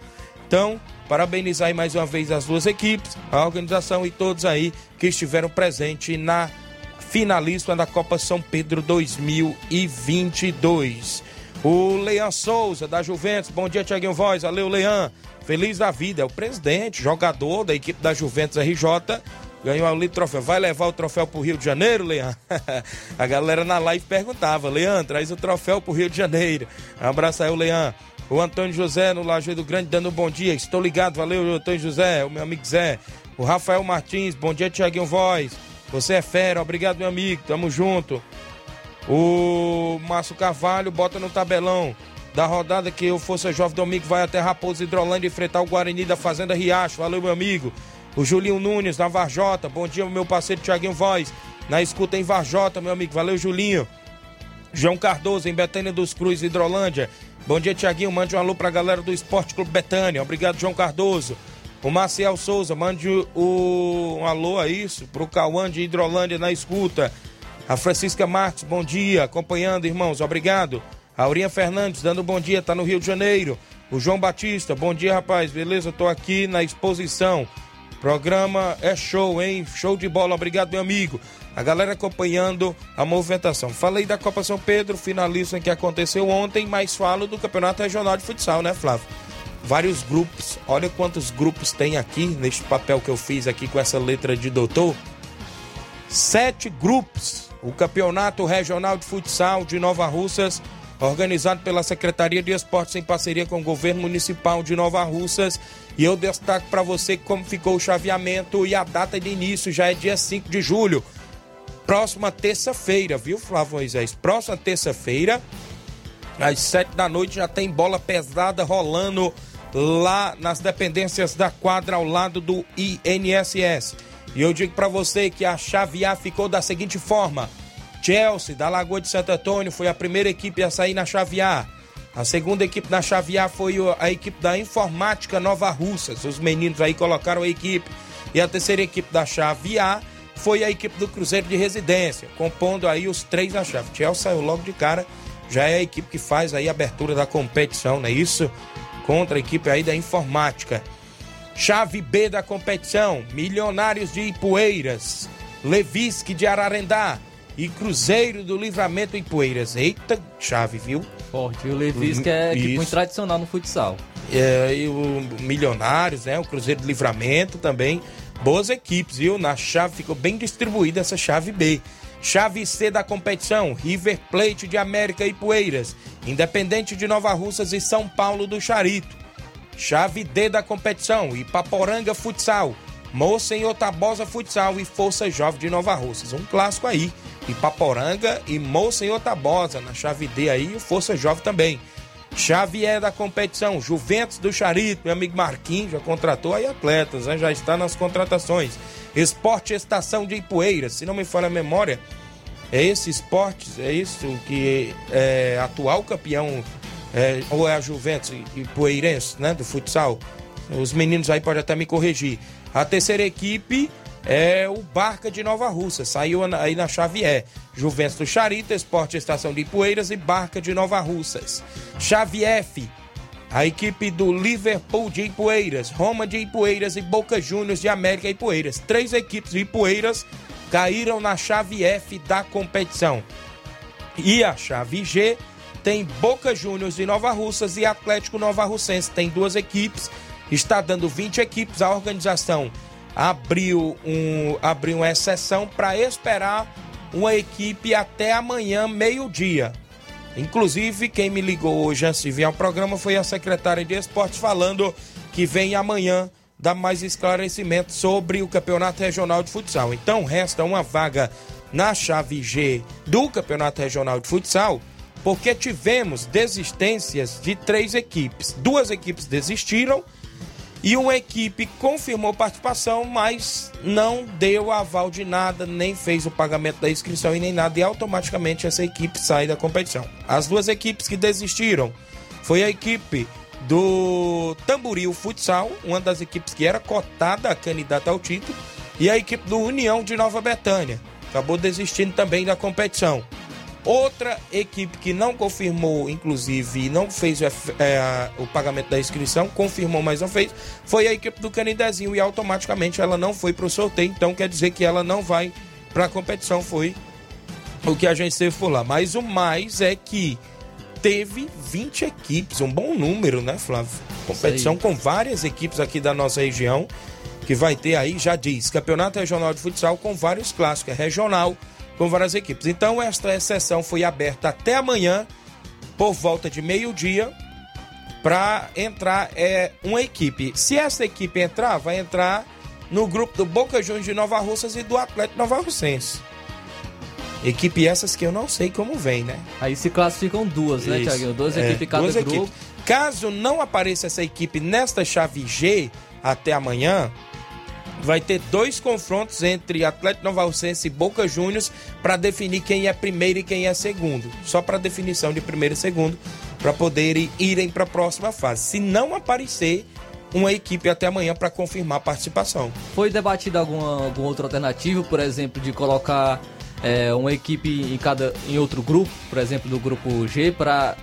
Então, parabenizar aí mais uma vez as duas equipes, a organização e todos aí que estiveram presentes na finalista da Copa São Pedro dois mil e vinte e dois. O Leão Souza, da Juventus. Bom dia, Thiaguinho Voz. Valeu, Leão. Feliz da vida. É o presidente, jogador da equipe da Juventus R J. Ganhou o lindo troféu. Vai levar o troféu pro Rio de Janeiro, Leão? A galera na live perguntava. Leão, traz o troféu pro Rio de Janeiro. Um abraço aí, o Leão. O Antônio José, no Lajeiro Grande, dando um bom dia. Estou ligado. Valeu, Antônio José. O meu amigo Zé. O Rafael Martins. Bom dia, Thiaguinho Voz. Você é fera. Obrigado, meu amigo. Tamo junto. O Márcio Carvalho bota no tabelão da rodada que o Força Jovem domingo vai até Raposo Hidrolândia enfrentar o Guarani da Fazenda Riacho. Valeu, meu amigo. O Julinho Nunes, na Varjota. Bom dia, meu parceiro Thiaguinho Voz. Na escuta em Varjota, meu amigo. Valeu, Julinho. João Cardoso, em Betânia dos Cruz, Hidrolândia. Bom dia, Thiaguinho. Mande um alô pra galera do Esporte Clube Betânia. Obrigado, João Cardoso. O Marcel Souza, mande o... um alô a isso pro Cauã de Hidrolândia na escuta. A Francisca Marques, bom dia, acompanhando, irmãos, obrigado. A Aurinha Fernandes, dando bom dia, tá no Rio de Janeiro. O João Batista, bom dia, rapaz, beleza? Tô aqui na exposição. Programa é show, hein? Show de bola, obrigado, meu amigo. A galera acompanhando a movimentação. Falei da Copa São Pedro, finalista que aconteceu ontem, mas falo do Campeonato Regional de Futsal, né, Flávio? Vários grupos, olha quantos grupos tem aqui, neste papel que eu fiz aqui com essa letra de doutor. Sete grupos. O Campeonato Regional de Futsal de Nova Russas, organizado pela Secretaria de Esportes em parceria com o Governo Municipal de Nova Russas. E eu destaco para você como ficou o chaveamento e a data de início já é dia cinco de julho. Próxima terça-feira, viu, Flávio Moisés? Próxima terça-feira, às sete da noite, já tem bola pesada rolando lá nas dependências da quadra ao lado do I N S S. E eu digo para você que a chave A ficou da seguinte forma: Chelsea, da Lagoa de Santo Antônio, foi a primeira equipe a sair na chave A. A segunda equipe na chave A foi a equipe da Informática Nova Russas. Os meninos aí colocaram a equipe. E a terceira equipe da chave A foi a equipe do Cruzeiro de Residência, compondo aí os três na chave. Chelsea saiu logo de cara, já é a equipe que faz aí a abertura da competição, não é isso? Contra a equipe aí da Informática. Chave B da competição, Milionários de Ipueiras, Levisque de Ararendá e Cruzeiro do Livramento em Poeiras. Eita, chave, viu? Forte, o Levisque é equipe muito tradicional no futsal. É, e o Milionários, né? O Cruzeiro do Livramento também. Boas equipes, viu? Na chave ficou bem distribuída essa chave B. Chave C da competição, River Plate de América e Poeiras, Independente de Nova Russas e São Paulo do Charito. Chave D da competição, Ipaporanga Futsal, Monsenhor Tabosa Futsal e Força Jovem de Nova Russas. Um clássico aí, Ipaporanga e Monsenhor Tabosa na chave D aí, e Força Jovem também. Chave E da competição, Juventus do Charito, meu amigo Marquinhos já contratou aí atletas, né? Já está nas contratações. Sport Estação de Ipueiras, se não me falha a memória, é esse Sport, é isso que é atual campeão, é, ou é a Juventus Ipueirense, né, do futsal? Os meninos aí podem até me corrigir. A terceira equipe é o Barca de Nova Russa, saiu aí na chave E. Juventus do Charito, Sport Estação de Ipueiras e Barca de Nova Russas. Chave F, a equipe do Liverpool de Ipueiras, Roma de Ipueiras e Boca Juniors de América e Ipueiras. Três equipes de Ipueiras caíram na chave F da competição. E a chave G tem Boca Juniors de Nova Russas e Atlético Nova Russense. Tem duas equipes, está dando vinte equipes. A organização abriu, um, abriu uma exceção para esperar uma equipe até amanhã, meio-dia. Inclusive, quem me ligou hoje antes de vir ao programa foi a secretária de Esportes falando que vem amanhã dar mais esclarecimentos sobre o Campeonato Regional de Futsal. Então, resta uma vaga na chave G do Campeonato Regional de Futsal, porque tivemos desistências de três equipes. Duas equipes desistiram e uma equipe confirmou participação, mas não deu aval de nada, nem fez o pagamento da inscrição e nem nada, e automaticamente essa equipe sai da competição. As duas equipes que desistiram foi a equipe do Tamboril Futsal, uma das equipes que era cotada a candidata ao título, e a equipe do União de Nova Betânia, acabou desistindo também da competição. Outra equipe que não confirmou, inclusive, não fez é, o pagamento da inscrição, confirmou, mas não fez, foi a equipe do Canidezinho, e automaticamente ela não foi para o sorteio. Então quer dizer que ela não vai para a competição, foi o que a gente teve por lá. Mas o mais é que teve vinte equipes, um bom número, né, Flávio? Competição com várias equipes aqui da nossa região, que vai ter aí, já diz, Campeonato Regional de Futsal com vários clássicos, é regional, com várias equipes. Então, esta exceção foi aberta até amanhã, por volta de meio-dia, para entrar é, uma equipe. Se essa equipe entrar, vai entrar no grupo do Boca Juniors de Nova Russas e do Atlético Nova Russense. Equipe essas que eu não sei como vem, né? Aí se classificam duas, né, Thiaguinho? Duas é, equipes cada duas grupo. Equipes. Caso não apareça essa equipe nesta chave G até amanhã, vai ter dois confrontos entre Atlético Nova Russense e Boca Juniors para definir quem é primeiro e quem é segundo. Só para definição de primeiro e segundo, para poderem irem para a próxima fase. Se não aparecer uma equipe até amanhã para confirmar a participação. Foi debatida alguma, alguma outra alternativa, por exemplo, de colocar é, uma equipe em, cada, em outro grupo, por exemplo, do grupo G, para...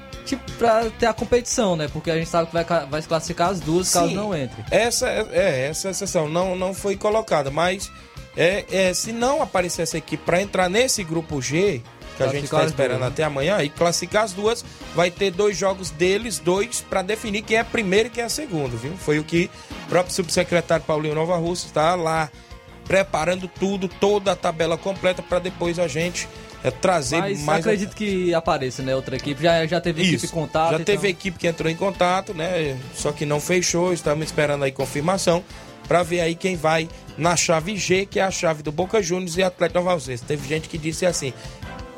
para ter a competição, né? Porque a gente sabe que vai, vai se classificar as duas. Sim, caso não entre. Essa é, essa exceção não, não foi colocada, mas é, é, se não aparecer essa equipe para entrar nesse grupo G, que a gente está esperando até amanhã, e classificar as duas, vai ter dois jogos deles, dois, para definir quem é primeiro e quem é segundo, viu? Foi o que o próprio subsecretário Paulinho Nova Russa está lá preparando tudo, toda a tabela completa para depois a gente é, trazer Mas mais... Mas acredito que apareça, né, outra equipe. Já, já teve Isso, equipe em contato. Já então... teve equipe que entrou em contato, né, só que não fechou, estamos esperando aí confirmação para ver aí quem vai na chave G, que é a chave do Boca Juniors e Atlético Nova Alves. Teve gente que disse assim,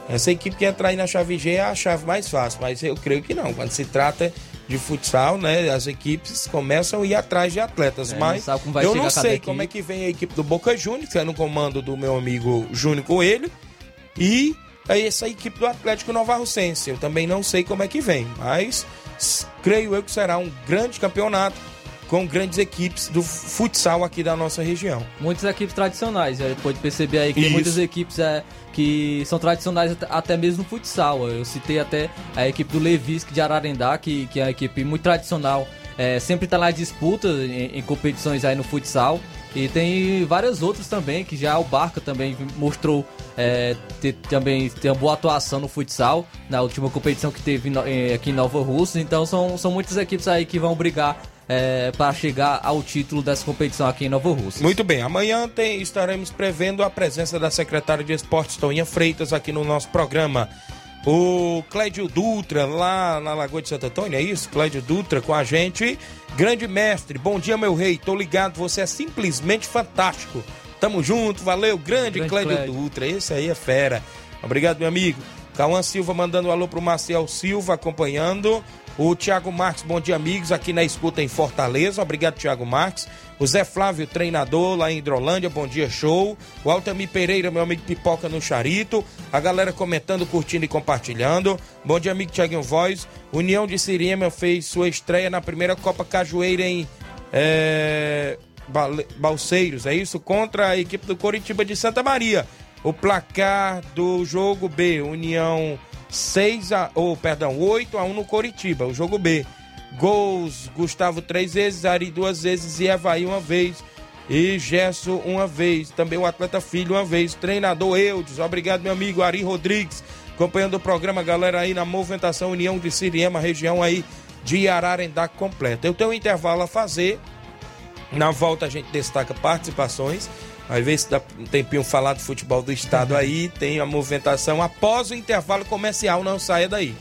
essa equipe que entrar aí na chave G é a chave mais fácil, mas eu creio que não. Quando se trata de futsal, né? As equipes começam a ir atrás de atletas, é, mas não eu não sei como é que vem a equipe do Boca Juniors, que é no comando do meu amigo Júnior Coelho, e essa equipe do Atlético Nova Russense. Eu também não sei como é que vem, mas creio eu que será um grande campeonato com grandes equipes do futsal aqui da nossa região. Muitas equipes tradicionais, né? Pode perceber aí que Isso. tem muitas equipes é, que são tradicionais até mesmo no futsal. Eu citei até a equipe do Levisque de Ararendá, que, que é uma equipe muito tradicional, é, sempre está lá em disputa em, em competições aí no futsal. E tem várias outras também, que já o Barca também mostrou é, ter, também ter uma boa atuação no futsal, na última competição que teve no, é, aqui em Nova Russas. Então são, são muitas equipes aí que vão brigar É, para chegar ao título dessa competição aqui em Nova Russas. Muito bem, amanhã tem, estaremos prevendo a presença da secretária de Esportes, Toninha Freitas, aqui no nosso programa. O Clédio Dutra, lá na Lagoa de Santo Antônio, é isso? Clédio Dutra com a gente. Grande mestre, bom dia, meu rei, tô ligado, você é simplesmente fantástico. Tamo junto, valeu, grande, grande Clédio, Clédio Dutra, esse aí é fera. Obrigado, meu amigo. Cauã Silva mandando um alô pro Marcel Silva, acompanhando. O Thiago Marques, bom dia, amigos, aqui na escuta em Fortaleza. Obrigado, Thiago Marques. O Zé Flávio, treinador lá em Hidrolândia, bom dia, show. O Altamir Pereira, meu amigo Pipoca no Charito. A galera comentando, curtindo e compartilhando. Bom dia, amigo Thiaguinho Voz. União de Siriema fez sua estreia na primeira Copa Cachoeira em é, Balseiros, é isso? Contra a equipe do Coritiba de Santa Maria. O placar do jogo B, União... seis a, oh, perdão, oito a um no Coritiba, o jogo B. Gols, Gustavo três vezes, Ari duas vezes e Evaí uma vez. E Gerson uma vez, também o atleta Filho uma vez. Treinador Eudes, obrigado, meu amigo Ari Rodrigues, acompanhando o programa, galera aí na movimentação União de Siriema, região aí de Ararendá completa. Eu tenho um intervalo a fazer, na volta a gente destaca participações. Às vezes dá um tempinho falar do futebol do estado aí, tem a movimentação após o intervalo comercial, não saia daí.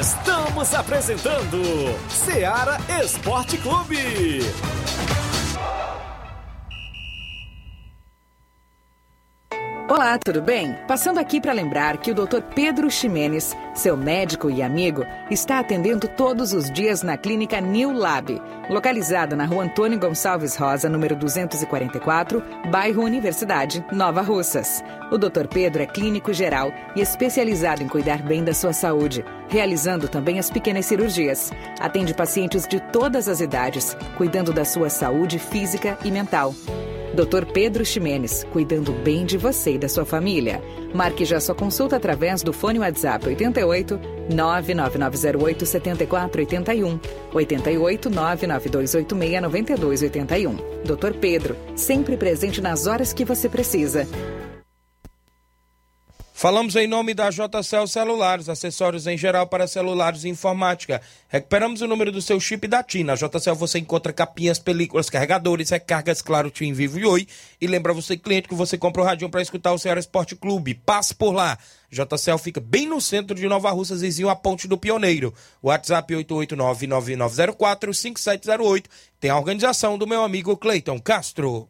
Estamos apresentando Ceará Esporte Clube. Olá, tudo bem? Passando aqui para lembrar que o doutor Pedro Ximenes, seu médico e amigo, está atendendo todos os dias na clínica New Lab, localizada na rua Antônio Gonçalves Rosa, número duzentos e quarenta e quatro, bairro Universidade, Nova Russas. O doutor Pedro é clínico geral e especializado em cuidar bem da sua saúde, realizando também as pequenas cirurgias. Atende pacientes de todas as idades, cuidando da sua saúde física e mental. doutor Pedro Ximenes, cuidando bem de você e da sua família. Marque já sua consulta através do fone WhatsApp oito oito nove nove nove zero oito sete quatro oito um, oito oito nove nove dois oito seis nove dois oito um. doutor Pedro, sempre presente nas horas que você precisa. Falamos em nome da J C L Celulares, acessórios em geral para celulares e informática. Recuperamos o número do seu chip da TIM. Na J C L você encontra capinhas, películas, carregadores, recargas, claro, TIM, Vivo e Oi. E lembra você, cliente, que você compra o radinho para escutar o Ceará Esporte Clube. Passe por lá. J C L fica bem no centro de Nova Russas, vizinho à Ponte do Pioneiro. WhatsApp oito oito nove nove nove zero quatro cinco sete zero oito. Tem a organização do meu amigo Cleiton Castro.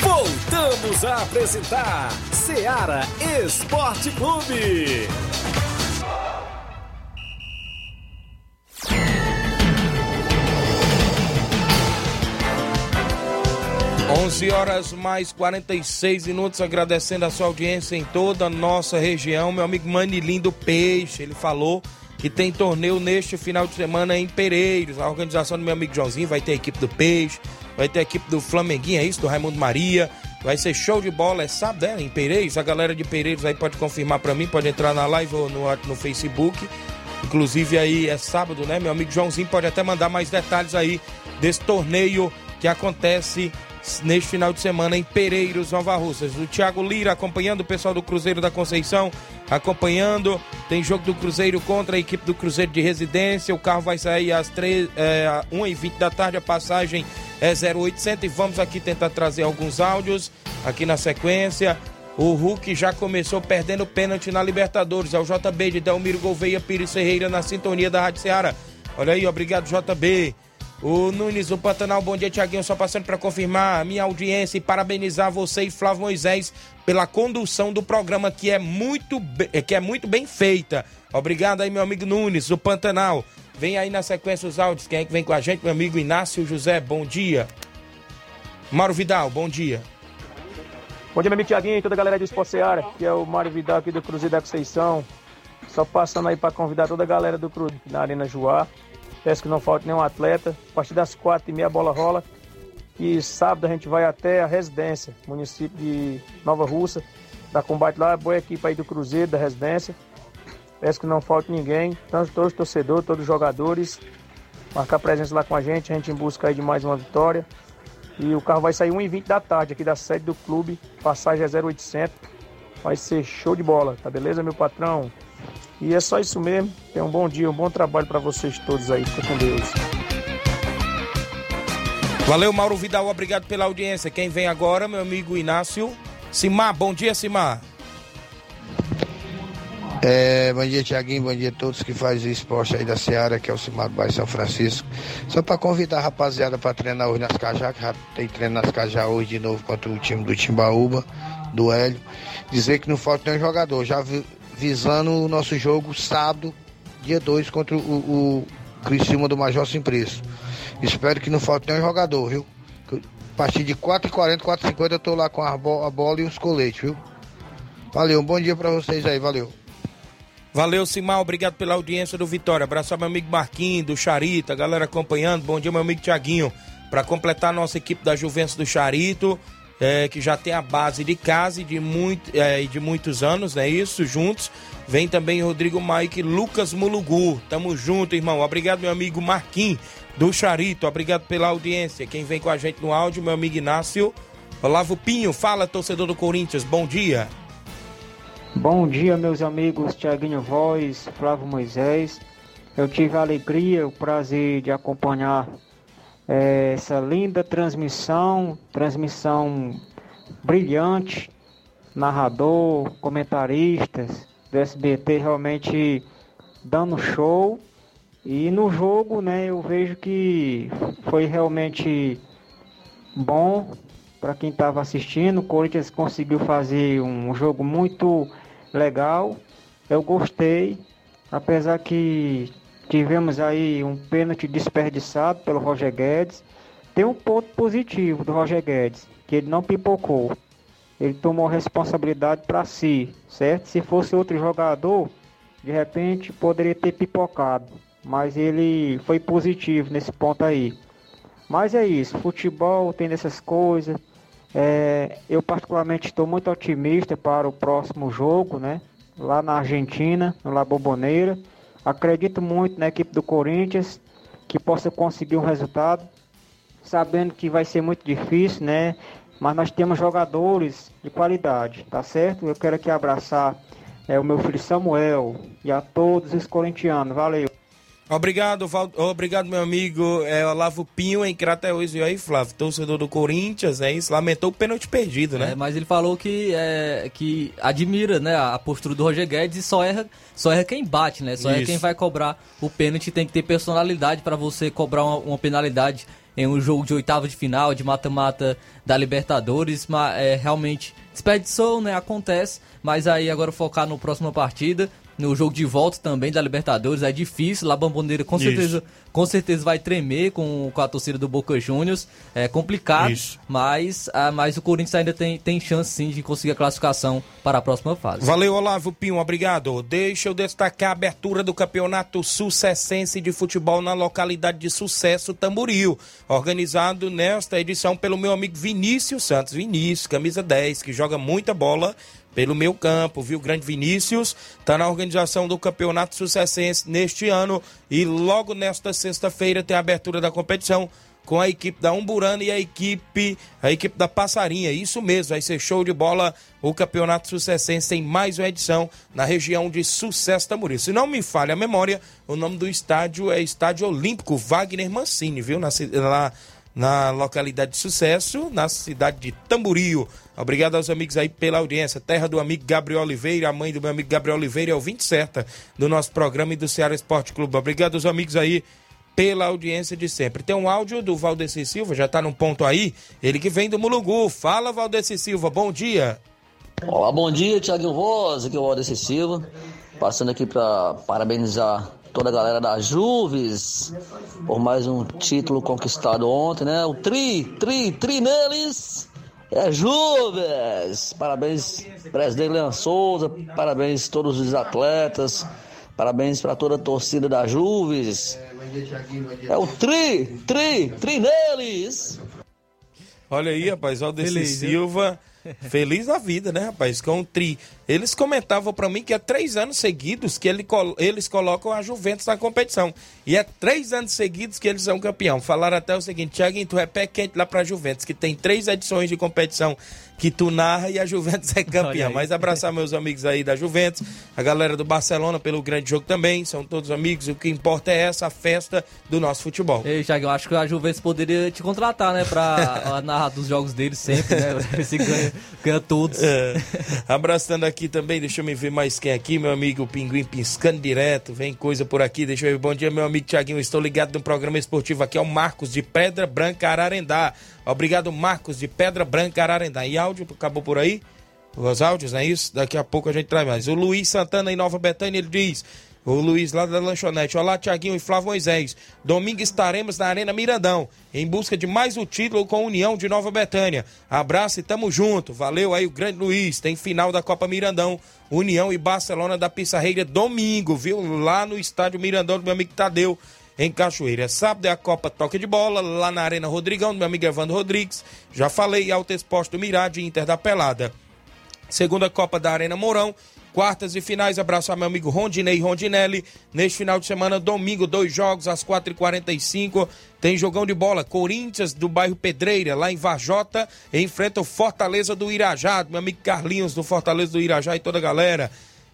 Voltamos a apresentar Ceará Esporte Clube. onze horas mais quarenta e seis minutos, agradecendo a sua audiência em toda a nossa região. Meu amigo Manilindo Peixe, ele falou que tem torneio neste final de semana em Pereiros. A organização do meu amigo Joãozinho vai ter a equipe do Peixe, vai ter a equipe do Flamenguinho, é isso, do Raimundo Maria. Vai ser show de bola, é sábado, né, em Pereiros. A galera de Pereiros aí pode confirmar pra mim, pode entrar na live ou no, no Facebook. Inclusive aí é sábado, né? Meu amigo Joãozinho pode até mandar mais detalhes aí desse torneio que acontece neste final de semana em Pereiros, Nova Russas. O Thiago Lira acompanhando, o pessoal do Cruzeiro da Conceição acompanhando. Tem jogo do Cruzeiro contra a equipe do Cruzeiro de Residência. O carro vai sair às três, é, uma e vinte da tarde, a passagem é zero oitocentos, e vamos aqui tentar trazer alguns áudios aqui na sequência. O Hulk já começou perdendo pênalti na Libertadores. É o J B de Delmiro Gouveia Pires Ferreira na sintonia da Rádio Ceará. Olha aí, obrigado, J B. O Nunes, o Pantanal, bom dia, Thiaguinho. Só passando para confirmar a minha audiência e parabenizar você e Flávio Moisés pela condução do programa, que é muito, que é muito bem feita. Obrigado aí, meu amigo Nunes, o Pantanal. Vem aí na sequência os áudios. Quem é que vem com a gente? Meu amigo Inácio José, bom dia. Mário Vidal, bom dia. Bom dia, meu amigo Thiaguinho e toda a galera do Sport Ceará, que é o Mário Vidal aqui do Cruzeiro da Conceição. Só passando aí para convidar toda a galera do Cruzeiro na Arena Joá. Peço que não falte nenhum atleta. A partir das quatro e meia a bola rola. E sábado a gente vai até a residência, município de Nova Russa, da combate lá, boa equipe aí do Cruzeiro, da residência. Peço que não falte ninguém, tanto todos os torcedores, todos os jogadores. Marcar presença lá com a gente, a gente em busca aí de mais uma vitória. E o carro vai sair uma e vinte da tarde aqui da sede do clube, passagem é zero oitocentos. Vai ser show de bola, tá beleza, meu patrão? E é só isso mesmo. Tenha um bom dia, um bom trabalho para vocês todos aí. Fica com Deus. Valeu, Mauro Vidal. Obrigado pela audiência. Quem vem agora, meu amigo Inácio Simar. Bom dia, Simar. É, bom dia, Thiaguinho. Bom dia a todos que fazem esporte aí da Ceará, que é o Simar do Bairro São Francisco. Só para convidar a rapaziada para treinar hoje nas Cajá, que já tem treino nas Cajá hoje de novo contra o time do Timbaúba, do Hélio. Dizer que não falta nenhum jogador. Já vi... visando o nosso jogo sábado, dia dois, contra o, o Criciúma do Major Sem Preço. Espero que não falte nenhum jogador, viu? A partir de quatro e quarenta, quatro e cinquenta eu tô lá com a bola e os coletes, viu? Valeu, um bom dia pra vocês aí, valeu. Valeu, Simar, obrigado pela audiência do Vitória. Abraçar meu amigo Marquinhos, do Charito, a galera acompanhando. Bom dia, meu amigo Thiaguinho. Pra completar a nossa equipe da Juventus do Charito... É, que já tem a base de casa e de, muito, é, de muitos anos, né? Isso, juntos. Vem também Rodrigo Mike, Lucas Mulugu. Tamo junto, irmão. Obrigado, meu amigo Marquinhos do Charito. Obrigado pela audiência. Quem vem com a gente no áudio, meu amigo Inácio Olavo Pinho. Fala, torcedor do Corinthians. Bom dia. Bom dia, meus amigos Thiaguinho Voz, Flávio Moisés. Eu tive a alegria, o prazer de acompanhar essa linda transmissão, transmissão brilhante, narrador, comentaristas do S B T realmente dando show. E no jogo, né, eu vejo que foi realmente bom para quem estava assistindo. O Corinthians conseguiu fazer um jogo muito legal, eu gostei, apesar que tivemos aí um pênalti desperdiçado pelo Roger Guedes. Tem um ponto positivo do Roger Guedes, que ele não pipocou. Ele tomou responsabilidade para si, certo? Se fosse outro jogador, de repente poderia ter pipocado. Mas ele foi positivo nesse ponto aí. Mas é isso, futebol tem dessas coisas. É, eu particularmente estou muito otimista para o próximo jogo, né? Lá na Argentina, no La Bombonera. Acredito muito na equipe do Corinthians, que possa conseguir um resultado, sabendo que vai ser muito difícil, né? Mas nós temos jogadores de qualidade, tá certo? Eu quero aqui abraçar é, o meu filho Samuel e a todos os corintianos. Valeu. Obrigado, Val... Obrigado, meu amigo é, Olavo Pinho, em Crateús. E aí, Flávio, torcedor do Corinthians, é isso, lamentou o pênalti perdido, né? É, mas ele falou que, é, que admira, né, a postura do Roger Guedes, e só erra, só erra quem bate, né? Só isso. Erra quem vai cobrar o pênalti. Tem que ter personalidade para você cobrar uma, uma penalidade em um jogo de oitava de final, de mata-mata da Libertadores, mas é, realmente desperdiçou, né? Acontece, mas aí agora focar na próxima partida. No jogo de volta também da Libertadores, é difícil. La Bombonera com certeza, com certeza vai tremer com, com a torcida do Boca Juniors. É complicado, mas, ah, mas o Corinthians ainda tem, tem chance sim de conseguir a classificação para a próxima fase. Valeu, Olavo Pinho, obrigado. Deixa eu destacar a abertura do Campeonato Sucessense de Futebol na localidade de Sucesso, Tamboril. Organizado nesta edição pelo meu amigo Vinícius Santos. Vinícius, camisa dez, que joga muita bola pelo meu campo, viu? Grande Vinícius está na organização do Campeonato Sucessense neste ano e logo nesta sexta-feira tem a abertura da competição com a equipe da Umburana e a equipe, a equipe da Passarinha. Isso mesmo, vai ser show de bola o Campeonato Sucessense em mais uma edição na região de Sucesso Tamboril. Se não me falha a memória, o nome do estádio é Estádio Olímpico Wagner Mancini, viu? Na, na, na localidade de Sucesso, na cidade de Tamboril. Obrigado aos amigos aí pela audiência. Terra do amigo Gabriel Oliveira, a mãe do meu amigo Gabriel Oliveira é ouvinte certa do nosso programa e do Ceará Esporte Clube. Obrigado aos amigos aí pela audiência de sempre. Tem um áudio do Valdeci Silva, já está num ponto aí, ele que vem do Mulungu. Fala, Valdeci Silva, bom dia. Olá, bom dia, Thiaguinho Voz, aqui é o Valdeci Silva, passando aqui para parabenizar toda a galera da Juves por mais um título conquistado ontem, né? O tri, tri, tri neles é Juves! Parabéns, presidente Leandro Souza, parabéns a todos os atletas, parabéns para toda a torcida da Juves. É o tri, tri, tri neles! Olha aí, rapaz, o Aldeci Silva, feliz da vida, né, rapaz, com o tri. Eles comentavam pra mim que é três anos seguidos que ele col- eles colocam a Juventus na competição. E é três anos seguidos que eles são campeão. Falaram até o seguinte: Thiaguinho, tu é pé quente lá pra Juventus, que tem três edições de competição que tu narra e a Juventus é campeã. Mas abraçar meus amigos aí da Juventus, a galera do Barcelona pelo grande jogo também, são todos amigos, o que importa é essa festa do nosso futebol. Ei, Thiaguinho, eu acho que a Juventus poderia te contratar, né, pra narrar dos jogos deles sempre, né? Esse ganha, ganha todos. É. Abraçando aqui também, deixa eu me ver mais quem aqui, meu amigo Pinguim piscando direto, vem coisa por aqui, deixa eu ver. Bom dia, meu amigo Thiaguinho, estou ligado no programa esportivo aqui, é o Marcos de Pedra Branca, Ararendá. Obrigado, Marcos de Pedra Branca, Ararendá. E áudio, acabou por aí? Os áudios, não é isso? Daqui a pouco a gente traz mais. O Luiz Santana em Nova Betânia, ele diz... O Luiz lá da lanchonete. Olá, Thiaguinho e Flávio Moisés. Domingo estaremos na Arena Mirandão, em busca de mais um título com a União de Nova Betânia. Abraço e tamo junto. Valeu aí o grande Luiz. Tem final da Copa Mirandão, União e Barcelona da Pissarreira domingo, viu? Lá no estádio Mirandão do meu amigo Tadeu, em Cachoeira. Sábado é a Copa Toque de Bola, lá na Arena Rodrigão, do meu amigo Evandro Rodrigues. Já falei, Alto Esporte do Mirade e Inter da Pelada. Segunda Copa da Arena Mourão. Quartas e finais, abraço ao meu amigo Rondinei Rondinelli. Neste final de semana, domingo, dois jogos, às quatro e quarenta e cinco, tem jogão de bola. Corinthians, do bairro Pedreira, lá em Varjota, enfrenta o Fortaleza do Irajá, do meu amigo Carlinhos, do Fortaleza do Irajá e toda a galera.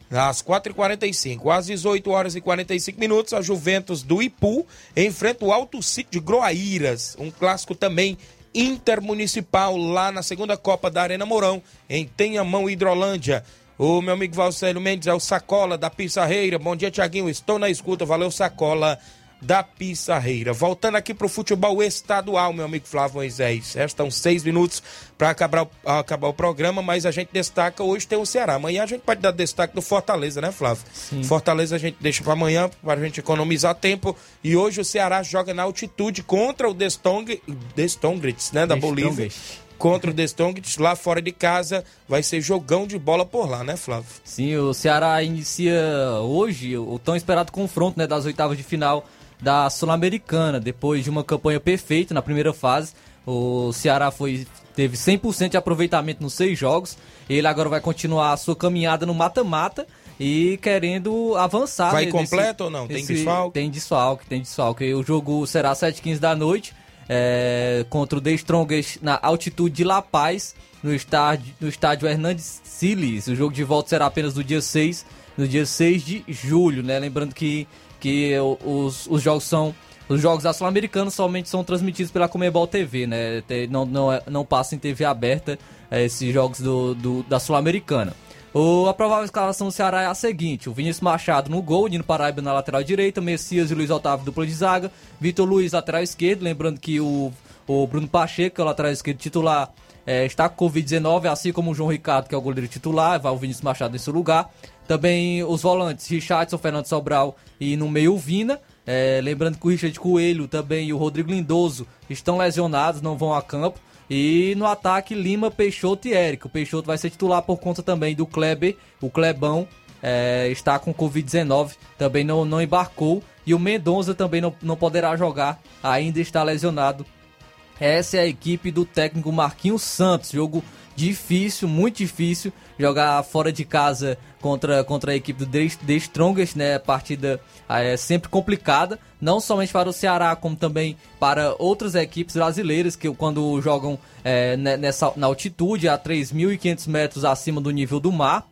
Às quatro e quarenta e cinco, às dezoito horas e quarenta e cinco minutos, a Juventus do Ipu enfrenta o Alto Sítio de Groaíras, um clássico também intermunicipal, lá na segunda Copa da Arena Mourão, em Tenhamão, Hidrolândia. O meu amigo Valcélio Mendes é o Sacola da Pissarreira. Bom dia, Thiaguinho. Estou na escuta. Valeu, Sacola da Pissarreira. Voltando aqui para o futebol estadual, meu amigo Flávio Moisés. Restam seis minutos para acabar, acabar o programa, mas a gente destaca. Hoje tem o Ceará. Amanhã a gente pode dar destaque do Fortaleza, né, Flávio? Sim. Fortaleza a gente deixa para amanhã, para a gente economizar tempo. E hoje o Ceará joga na altitude contra o The Strongest, né, da The Bolívia. Strongest. Contra o The Strongest, lá fora de casa, vai ser jogão de bola por lá, né, Flávio? Sim, o Ceará inicia hoje o tão esperado confronto, né, das oitavas de final da Sul-Americana. Depois de uma campanha perfeita na primeira fase, o Ceará foi, teve cem por cento de aproveitamento nos seis jogos. Ele agora vai continuar a sua caminhada no mata-mata e querendo avançar. Vai nesse, completo ou não? Tem esse, desfalque? Tem desfalque, tem desfalque. O jogo será às sete e quinze da noite. É, contra o The Strongest na altitude de La Paz, no estádio, no estádio Hernandes Siles. O jogo de volta será apenas no dia seis, no dia seis de julho, né? Lembrando que, que os, os jogos são os jogos da Sul-Americana somente são transmitidos pela Comebol T V, né? Não, não, não passa em T V aberta é, esses jogos do, do, da Sul-Americana. O, a provável escalação do Ceará é a seguinte: o Vinícius Machado no gol, Nino Paraíba na lateral direita, Messias e Luiz Otávio dupla de zaga, Vitor Luiz lateral esquerdo, lembrando que o, o Bruno Pacheco, que é o lateral esquerdo titular, é, está com covid dezenove, assim como o João Ricardo, que é o goleiro titular, vai o Vinícius Machado nesse lugar. Também os volantes, Richardson, Fernando Sobral e no meio o Vina. É, lembrando que o Richard Coelho também e o Rodrigo Lindoso estão lesionados, não vão a campo. E no ataque, Lima, Peixoto e Érico. O Peixoto vai ser titular por conta também do Kleber. O Clebão é, está com covid dezenove, também não, não embarcou. E o Mendonça também não, não poderá jogar, ainda está lesionado. Essa é a equipe do técnico Marquinhos Santos. Jogo difícil, muito difícil. Jogar fora de casa contra, contra a equipe do The Strongest, né? Partida é sempre complicada, não somente para o Ceará, como também para outras equipes brasileiras que quando jogam é, nessa, na altitude a três mil e quinhentos metros acima do nível do mar.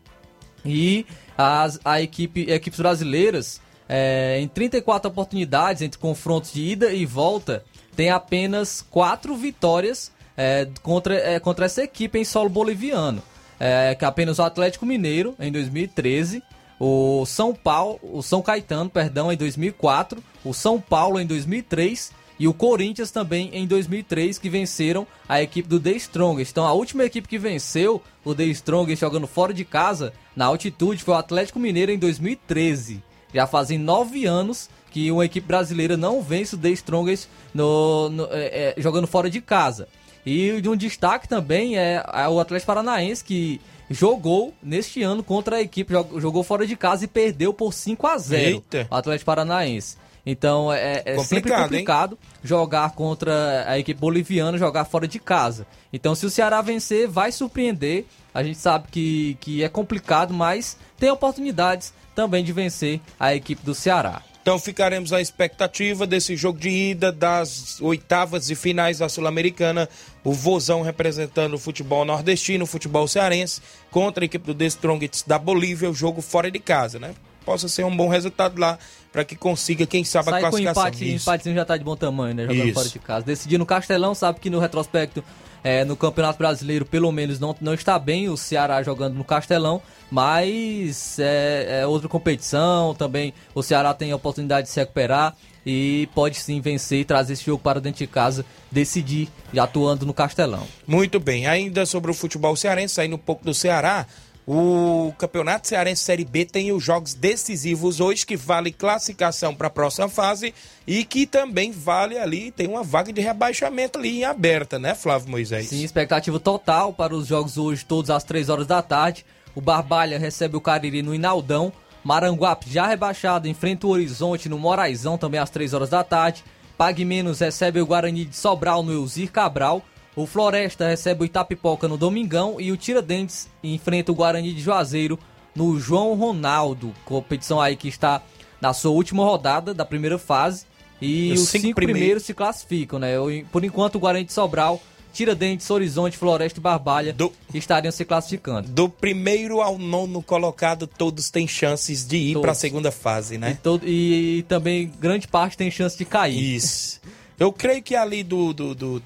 E as a equipe, equipes brasileiras, é, em trinta e quatro oportunidades entre confrontos de ida e volta, tem apenas quatro vitórias é, contra, é, contra essa equipe em solo boliviano. É, que apenas o Atlético Mineiro, em dois mil e treze, o São Paulo, o São Caetano, perdão, em dois mil e quatro, o São Paulo em dois mil e três e o Corinthians também em dois mil e três, que venceram a equipe do The Strongest. Então a última equipe que venceu o The Strongest jogando fora de casa, na altitude, foi o Atlético Mineiro em dois mil e treze. Já fazem nove anos que uma equipe brasileira não vence o The Strongest no, no, é, jogando fora de casa. E um destaque também é o Atlético Paranaense, que jogou neste ano contra a equipe, jogou fora de casa e perdeu por cinco a zero. Eita. O Atlético Paranaense. Então é, é complicado, sempre complicado, hein? Jogar contra a equipe boliviana, jogar fora de casa. Então se o Ceará vencer, vai surpreender. A gente sabe que, que é complicado, mas tem oportunidades também de vencer a equipe do Ceará. Então ficaremos à expectativa desse jogo de ida das oitavas e finais da Sul-Americana. O Vozão representando o futebol nordestino, o futebol cearense, contra a equipe do The Strongest da Bolívia, o jogo fora de casa, né? Possa ser um bom resultado lá, para que consiga, quem sabe, sai a classificação. Sai com empate, empatezinho já tá de bom tamanho, né? Jogando Isso. fora de casa. Decidir no Castelão, sabe que no retrospecto, é, no Campeonato Brasileiro, pelo menos, não, não está bem o Ceará jogando no Castelão, mas é, é outra competição também. O Ceará tem a oportunidade de se recuperar e pode sim vencer e trazer esse jogo para dentro de casa, decidir, já atuando no Castelão. Muito bem. Ainda sobre o futebol cearense, saindo um pouco do Ceará, o Campeonato Cearense Série B tem os jogos decisivos hoje, que vale classificação para a próxima fase e que também vale ali, tem uma vaga de rebaixamento ali em aberta, né, Flávio Moisés? Sim, expectativa total para os jogos hoje, todos às três horas da tarde. O Barbalha recebe o Cariri no Inaldão. Maranguape, já rebaixado, enfrenta o Horizonte no Moraizão, também às três horas da tarde. Pague Menos recebe o Guarani de Sobral no Elzir Cabral. O Floresta recebe o Itapipoca no Domingão e o Tiradentes enfrenta o Guarani de Juazeiro no João Ronaldo. Competição aí que está na sua última rodada da primeira fase e os, os cinco, cinco primeiros, primeiros se classificam, né? Por enquanto o Guarani de Sobral, Tiradentes, Horizonte, Floresta e Barbalha do, estariam se classificando. Do primeiro ao nono colocado, todos têm chances de ir para a segunda fase, né? E, todo, e, e também grande parte tem chance de cair. Isso. Eu creio que ali do... do, do...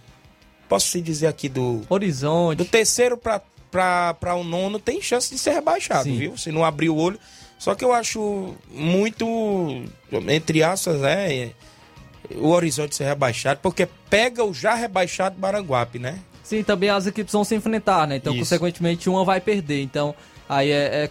Posso te dizer aqui do... Horizonte. Do terceiro para o nono tem chance de ser rebaixado, Sim. viu? Se não abrir o olho. Só que eu acho muito, entre aspas, né, o Horizonte ser rebaixado, porque pega o já rebaixado Maranguape, né? Sim, também as equipes vão se enfrentar, né? Então, Isso. consequentemente, uma vai perder. Então, aí é, é,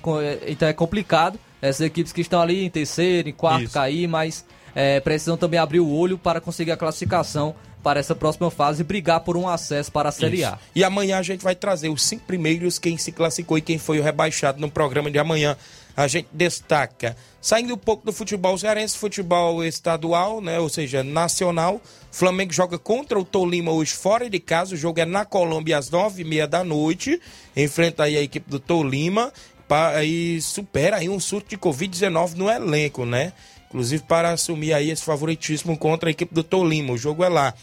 então é complicado. Essas equipes que estão ali em terceiro, em quarto, Isso. cair, mas é, precisam também abrir o olho para conseguir a classificação para essa próxima fase e brigar por um acesso para a Série Isso. A. E amanhã a gente vai trazer os cinco primeiros, quem se classificou e quem foi o rebaixado no programa de amanhã. A gente destaca. Saindo um pouco do futebol cearense, futebol estadual, né? Ou seja, nacional. Flamengo joga contra o Tolima hoje fora de casa. O jogo é na Colômbia às nove e meia da noite. Enfrenta aí a equipe do Tolima e supera aí um surto de covid dezenove no elenco, né? Inclusive para assumir aí esse favoritismo contra a equipe do Tolima. O jogo é lá.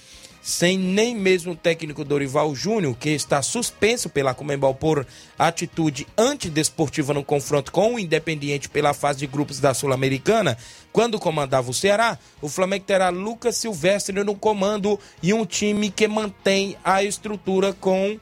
Sem nem mesmo o técnico Dorival Júnior, que está suspenso pela Conmebol por atitude antidesportiva no confronto com o Independiente pela fase de grupos da Sul-Americana, quando comandava o Ceará, o Flamengo terá Lucas Silvestre no comando e um time que mantém a estrutura com...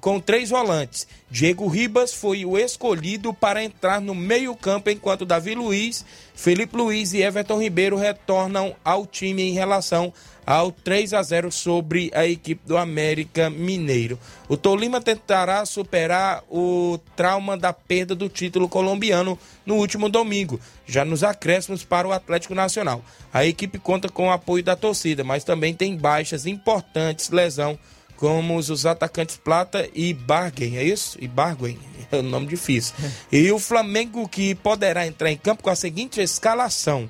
com três volantes. Diego Ribas foi o escolhido para entrar no meio-campo, enquanto Davi Luiz, Felipe Luiz e Everton Ribeiro retornam ao time em relação ao três a zero sobre a equipe do América Mineiro. O Tolima tentará superar o trauma da perda do título colombiano no último domingo, já nos acréscimos para o Atlético Nacional. A equipe conta com o apoio da torcida, mas também tem baixas importantes, lesão, como os atacantes Plata e Barguen, é isso? E Barguen, é um nome difícil. E o Flamengo, que poderá entrar em campo com a seguinte escalação: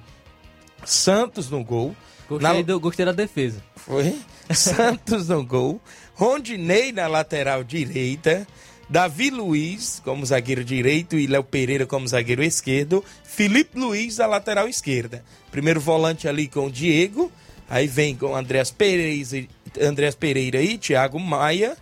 Santos no gol. Gostei, na... do... Gostei da defesa. Foi? Santos no gol. Rondinei na lateral direita. Davi Luiz como zagueiro direito e Léo Pereira como zagueiro esquerdo. Felipe Luiz na lateral esquerda. Primeiro volante ali com o Diego. Aí vem com Andrés Pereira, Andrés Pereira e Thiago Maia.